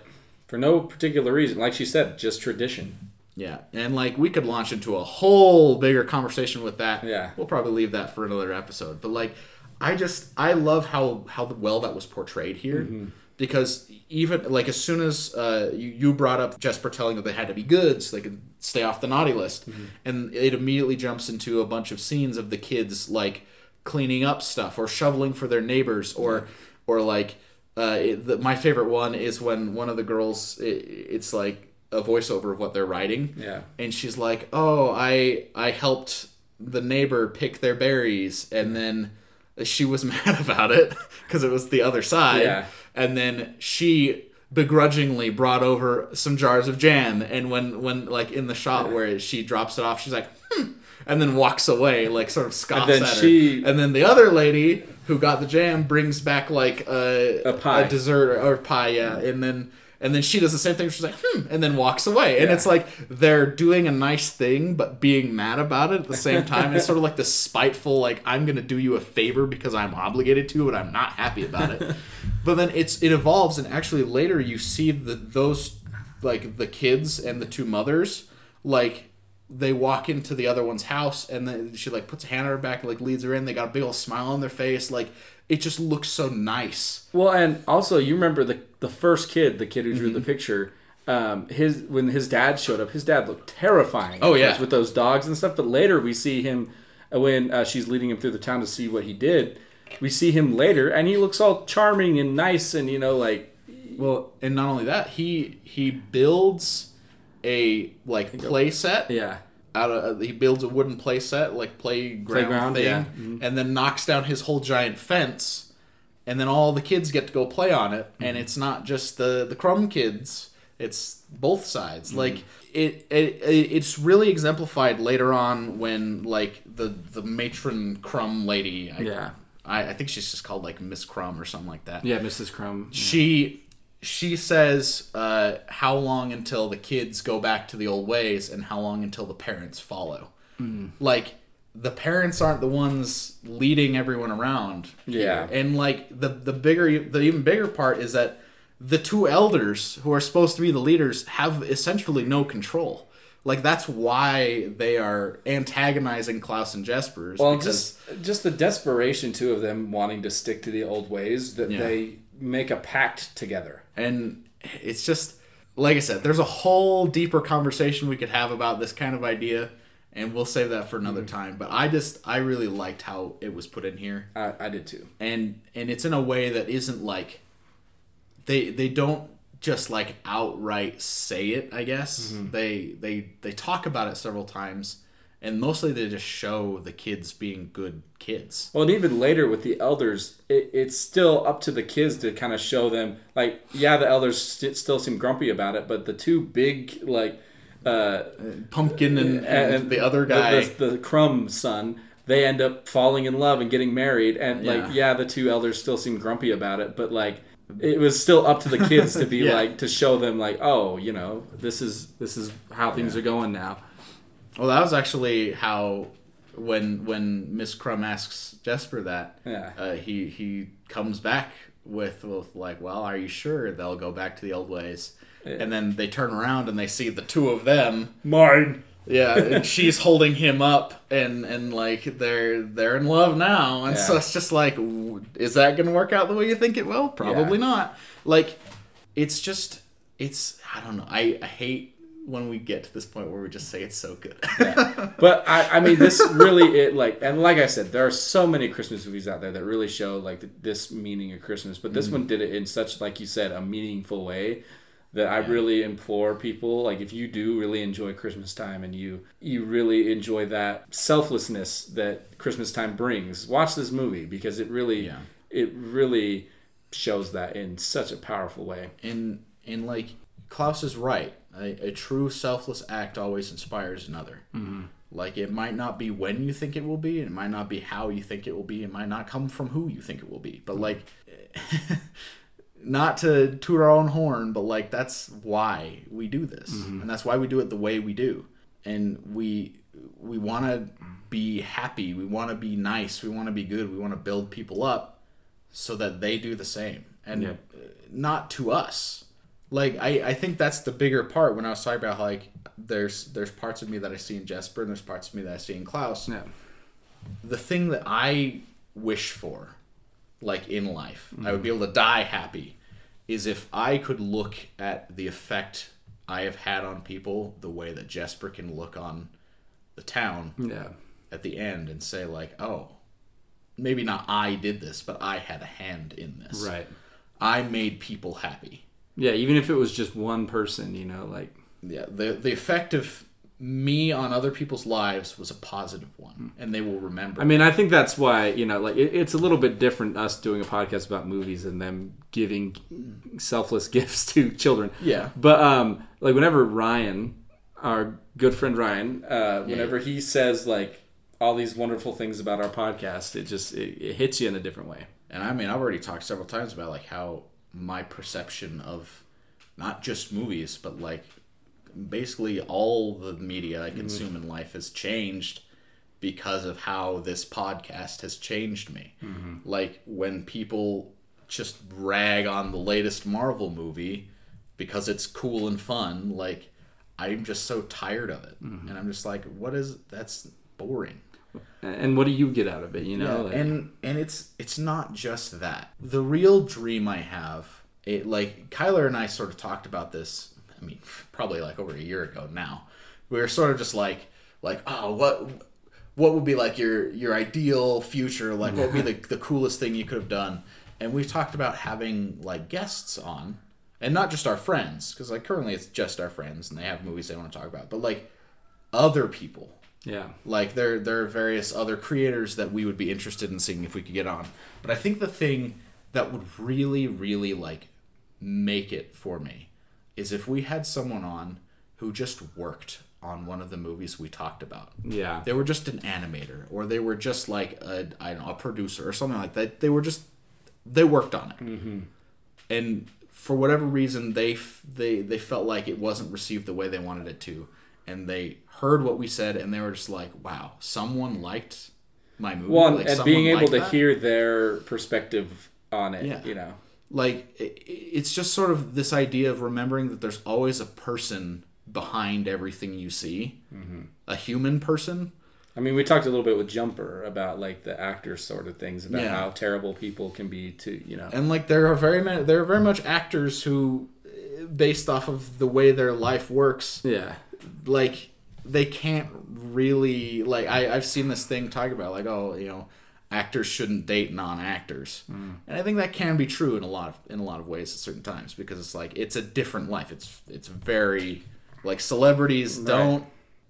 For no particular reason. Like she said, just tradition. Yeah. And like we could launch into a whole bigger conversation with that. Yeah. We'll probably leave that for another episode. But like I love how well that was portrayed here. Mm-hmm. Because even like as soon as you brought up Jesper telling them they had to be good so they could stay off the naughty list, mm-hmm. and it immediately jumps into a bunch of scenes of the kids like cleaning up stuff or shoveling for their neighbors or like my favorite one is when one of the girls it's like a voiceover of what they're writing, and she's like, "Oh, I helped the neighbor pick their berries," and then she was mad about it because it was the other side. Yeah. And then she begrudgingly brought over some jars of jam. And when like in the shot where she drops it off, she's like, and then walks away, like sort of scoffs at her. And then the other lady who got the jam brings back like a pie, a dessert or pie. Yeah. And then she does the same thing. She's like, and then walks away. And it's like they're doing a nice thing, but being mad about it at the same time. It's sort of like this spiteful, like, I'm going to do you a favor because I'm obligated to, but I'm not happy about it. But then it evolves, and actually later you see those, like, the kids and the two mothers, like, they walk into the other one's house, and then she, like, puts a hand on her back and, like, leads her in. They got a big old smile on their face, like... It just looks so nice. Well, and also you remember the first kid, the kid who drew mm-hmm. the picture. When his dad showed up, his dad looked terrifying. Oh yeah, with those dogs and stuff. But later we see him when she's leading him through the town to see what he did. We see him later, and he looks all charming and nice, and you know, like. Well, and not only that, he builds a like play set. Yeah. He builds a wooden playset, like playground thing, mm-hmm. and then knocks down his whole giant fence, and then all the kids get to go play on it, mm-hmm. and it's not just the Crumb kids, it's both sides. Mm-hmm. Like it's really exemplified later on when like the matron Crumb lady, I think she's just called like Miss Crumb or something like that. Yeah, Mrs. Crumb. Yeah. She says, how long until the kids go back to the old ways and how long until the parents follow? Mm. Like, the parents aren't the ones leading everyone around. Yeah. And, like, the even bigger part is that the two elders who are supposed to be the leaders have essentially no control. Like, that's why they are antagonizing Klaus and Jesper. Well, just the desperation, too, of them wanting to stick to the old ways that they... make a pact together. And it's just, like I said, there's a whole deeper conversation we could have about this kind of idea, and we'll save that for another mm-hmm. time. But I really liked how it was put in here. I did too. And it's in a way that isn't like, they don't just like outright say it, I guess. Mm-hmm. They talk about it several times, and mostly they just show the kids being good kids. Well, and even later with the elders, it's still up to the kids to kind of show them, like, yeah, the elders still seem grumpy about it, but the two big, like... Pumpkin and the other guy. The Crumb son, they end up falling in love and getting married, and, like, yeah, the two elders still seem grumpy about it, but, like, it was still up to the kids to be, like, to show them, like, oh, you know, this is how things are going now. Well, that was actually how when Miss Crumb asks Jesper that, he comes back with like, well, are you sure they'll go back to the old ways? Yeah. And then they turn around and they see the two of them. Mine. Yeah, and she's holding him up, and like they're in love now, and so it's just like, is that going to work out the way you think it will? Probably not. Like, it's I don't know. I hate when we get to this point where we just say it's so good. But I mean, this really, like I said, there are so many Christmas movies out there that really show like this meaning of Christmas, but this one did it in such, like you said, a meaningful way that I really implore people, like, if you do really enjoy Christmas time and you really enjoy that selflessness that Christmas time brings, watch this movie, because it really shows that in such a powerful way. And like, Klaus is right. A true selfless act always inspires another. Mm-hmm. Like, it might not be when you think it will be, and it might not be how you think it will be, it might not come from who you think it will be. But, like, not to toot our own horn, but, like, that's why we do this. Mm-hmm. And that's why we do it the way we do. And we want to be happy. We want to be nice. We want to be good. We want to build people up so that they do the same. and not to us. Like, I think that's the bigger part when I was talking about, like, there's parts of me that I see in Jesper and there's parts of me that I see in Klaus. Yeah. The thing that I wish for, like, in life, I would be able to die happy, is if I could look at the effect I have had on people the way that Jesper can look on the town at the end and say, like, oh, maybe not I did this, but I had a hand in this. Right. I made people happy. Yeah, even if it was just one person, you know, like... Yeah, the effect of me on other people's lives was a positive one, and they will remember. I mean, I think that's why, you know, like, it's a little bit different us doing a podcast about movies and them giving selfless gifts to children. Yeah. But, like, whenever Ryan, our good friend Ryan, whenever he says, like, all these wonderful things about our podcast, it just, it hits you in a different way. And, I mean, I've already talked several times about, like, how my perception of not just movies, but, like, basically all the media I consume in life has changed because of how this podcast has changed me. Like, when people just rag on the latest Marvel movie because it's cool and fun, like, I'm just so tired of it. And I'm just like, that's boring. And what do you get out of it, you know? Yeah, like... And it's not just that. The real dream I have, like, Kyler and I sort of talked about this, I mean, probably like over a year ago now. We were sort of just like, oh, what would be like your ideal future? Like, what would be the coolest thing you could have done? And we've talked about having, like, guests on, and not just our friends, because, like, currently it's just our friends and they have movies they want to talk about, but, like, other people. Yeah. Like, there are various other creators that we would be interested in seeing if we could get on. But I think the thing that would really, really, like, make it for me is if we had someone on who just worked on one of the movies we talked about. Yeah. They were just an animator, or they were just like a producer or something like that. They were just, they worked on it. Mm-hmm. And for whatever reason, they felt like it wasn't received the way they wanted it to. And they heard what we said and they were just like, wow, someone liked my movie. Well, like, and being able to hear their perspective on it, you know. Like, it's just sort of this idea of remembering that there's always a person behind everything you see. Mm-hmm. A human person. I mean, we talked a little bit with Jumper about, like, the actor sort of things, about how terrible people can be too, you know. And, like, there are very much actors who, based off of the way their life works, like, they can't really, like, I've seen this thing talk about, like, oh, you know, actors shouldn't date non-actors, and I think that can be true in a lot of ways at certain times, because it's like, it's a different life. It's very, like, celebrities don't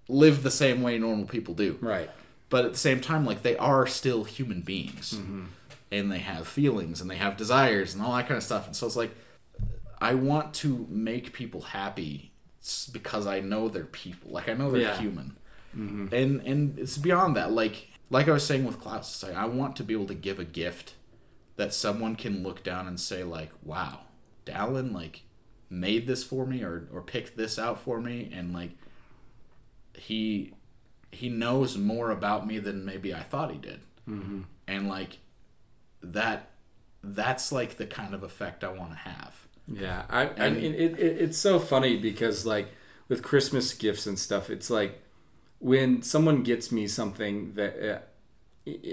live the same way normal people do, right? But at the same time, like, they are still human beings, and they have feelings and they have desires and all that kind of stuff. And so it's like, I want to make people happy because I know they're people. Like, I know they're human, and it's beyond that, like. Like I was saying with Klaus, it's like, I want to be able to give a gift that someone can look down and say, like, wow, Dallin, like, made this for me, or picked this out for me, and, like, he knows more about me than maybe I thought he did. Mm-hmm. And, like, that's, like, the kind of effect I want to have. Yeah, I mean, it's so funny because, like, with Christmas gifts and stuff, it's like, when someone gets me something that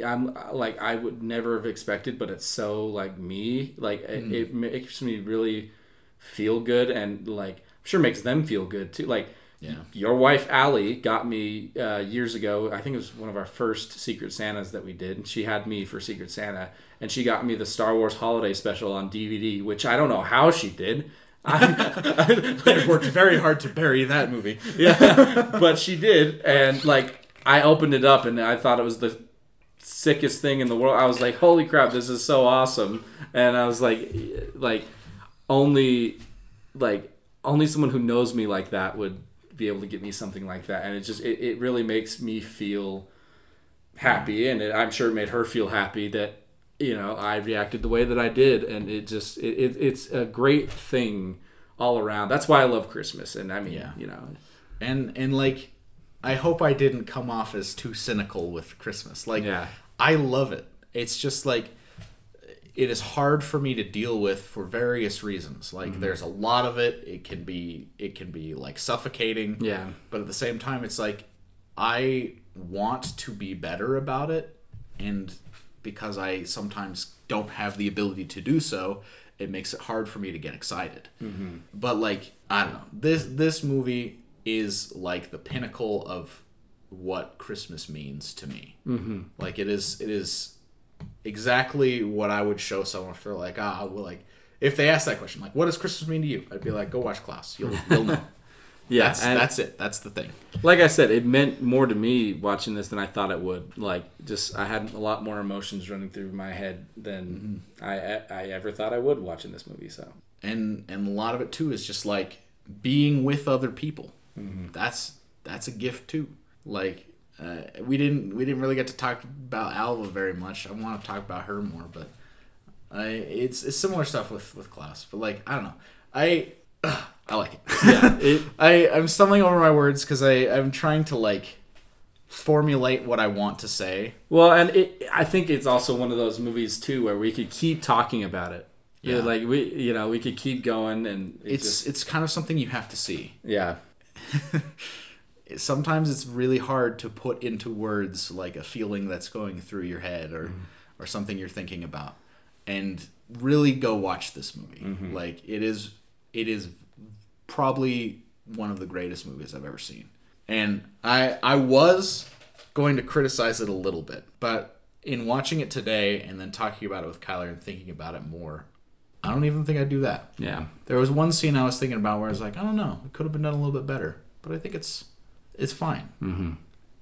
I'm like, I would never have expected, but it's so, like, me, like, it makes me really feel good, and, like, I'm sure makes them feel good too. Like, your wife Allie got me years ago. I think it was one of our first Secret Santas that we did, and she had me for Secret Santa, and she got me the Star Wars Holiday Special on DVD, which I don't know how she did. I worked very hard to bury that movie. Yeah, but she did, and, like, I opened it up, and I thought it was the sickest thing in the world. I was like, "Holy crap, this is so awesome!" And I was like, only someone who knows me like that would be able to get me something like that, and it just it really makes me feel happy, and I'm sure it made her feel happy that, you know, I reacted the way that I did, and it just, it's a great thing all around. That's why I love Christmas, and I mean, you know. And like, I hope I didn't come off as too cynical with Christmas. Like, I love it. It's just like, it is hard for me to deal with for various reasons. Like, there's a lot of it. It can be like suffocating. Yeah. But at the same time, it's like, I want to be better about it. And because I sometimes don't have the ability to do so, it makes it hard for me to get excited. Mm-hmm. But like, I don't know. This movie is like the pinnacle of what Christmas means to me. Mm-hmm. Like, it is exactly what I would show someone if they're like, well, like, if they ask that question, like, what does Christmas mean to you? I'd be like, go watch Klaus. You'll know. Yeah, that's it. That's the thing. Like I said, it meant more to me watching this than I thought it would. Like, just, I had a lot more emotions running through my head than I ever thought I would watching this movie. So, and a lot of it too is just like being with other people. Mm-hmm. That's a gift too. Like, we didn't really get to talk about Alva very much. I want to talk about her more, but it's similar stuff with Klaus. But like, I don't know. I like it. Yeah, I'm stumbling over my words because I'm trying to like formulate what I want to say. Well, and I think it's also one of those movies too where we could keep talking about it. Yeah, like we could keep going, and it's kind of something you have to see. Yeah. Sometimes it's really hard to put into words like a feeling that's going through your head or something you're thinking about, and really go watch this movie. Mm-hmm. Like, it is probably one of the greatest movies I've ever seen. And I was going to criticize it a little bit, but in watching it today and then talking about it with Kyler and thinking about it more, I don't even think I'd do that. Yeah. There was one scene I was thinking about where I was like, I don't know, it could have been done a little bit better, but I think it's fine. Mm-hmm.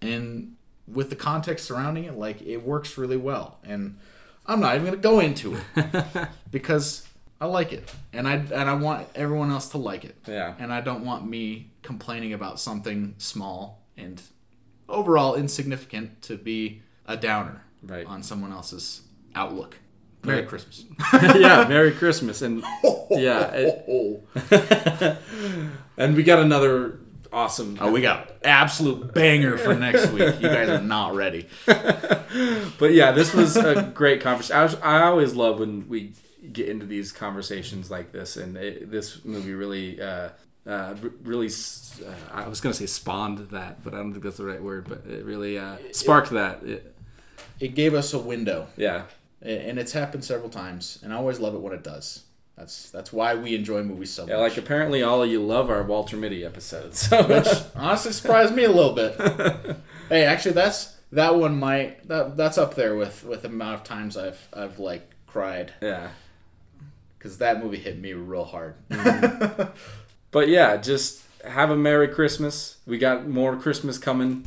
And with the context surrounding it, like, it works really well. And I'm not even going to go into it because I like it, and I want everyone else to like it. Yeah. And I don't want me complaining about something small and overall insignificant to be a downer on someone else's outlook. Merry Christmas. Yeah, Merry Christmas, and yeah, and we got another awesome. Oh, we got absolute banger for next week. You guys are not ready. But yeah, this was a great conversation. I always love when we get into these conversations like this, and this movie really I was gonna say spawned that, but I don't think that's the right word, but it really sparked that. It gave us a window. Yeah, and it's happened several times, and I always love it when it does. That's why we enjoy movies so much. Like, apparently all of you love our Walter Mitty episodes, so which honestly surprised me a little bit. Hey, actually, that's up there with the amount of times I've like cried. Yeah. Because that movie hit me real hard. But yeah, just have a Merry Christmas. We got more Christmas coming.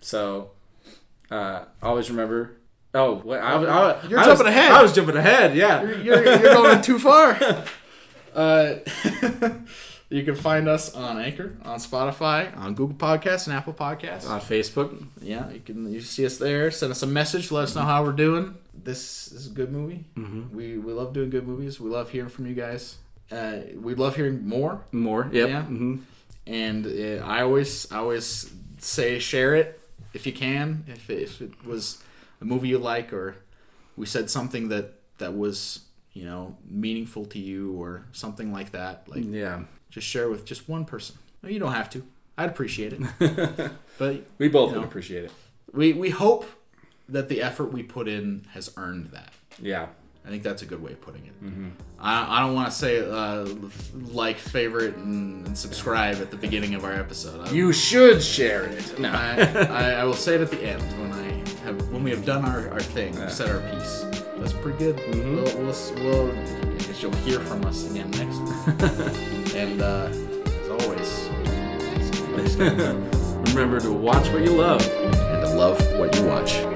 So always remember. Oh, wait, I was jumping ahead. I was jumping ahead, yeah. You're going too far. You can find us on Anchor, on Spotify, on Google Podcasts and Apple Podcasts. On Facebook. Yeah, you can see us there. Send us a message. Let us know how we're doing. This is a good movie. Mm-hmm. We love doing good movies. We love hearing from you guys. We love hearing more. More, yep. Yeah. Mm-hmm. And I always say share it if you can. If it was a movie you like, or we said something that was, you know, meaningful to you or something like that. Like, yeah. Just share with just one person. You don't have to. I'd appreciate it. But we both would appreciate it. We hope that the effort we put in has earned that. Yeah. I think that's a good way of putting it. Mm-hmm. I don't want to say like, favorite, and subscribe at the beginning of our episode. You should share it. No, I will say it at the end when we have done our thing, we've said our piece. That's pretty good. Mm-hmm. We'll I guess you'll hear from us again next week. And as always, remember to watch what you love and to love what you watch.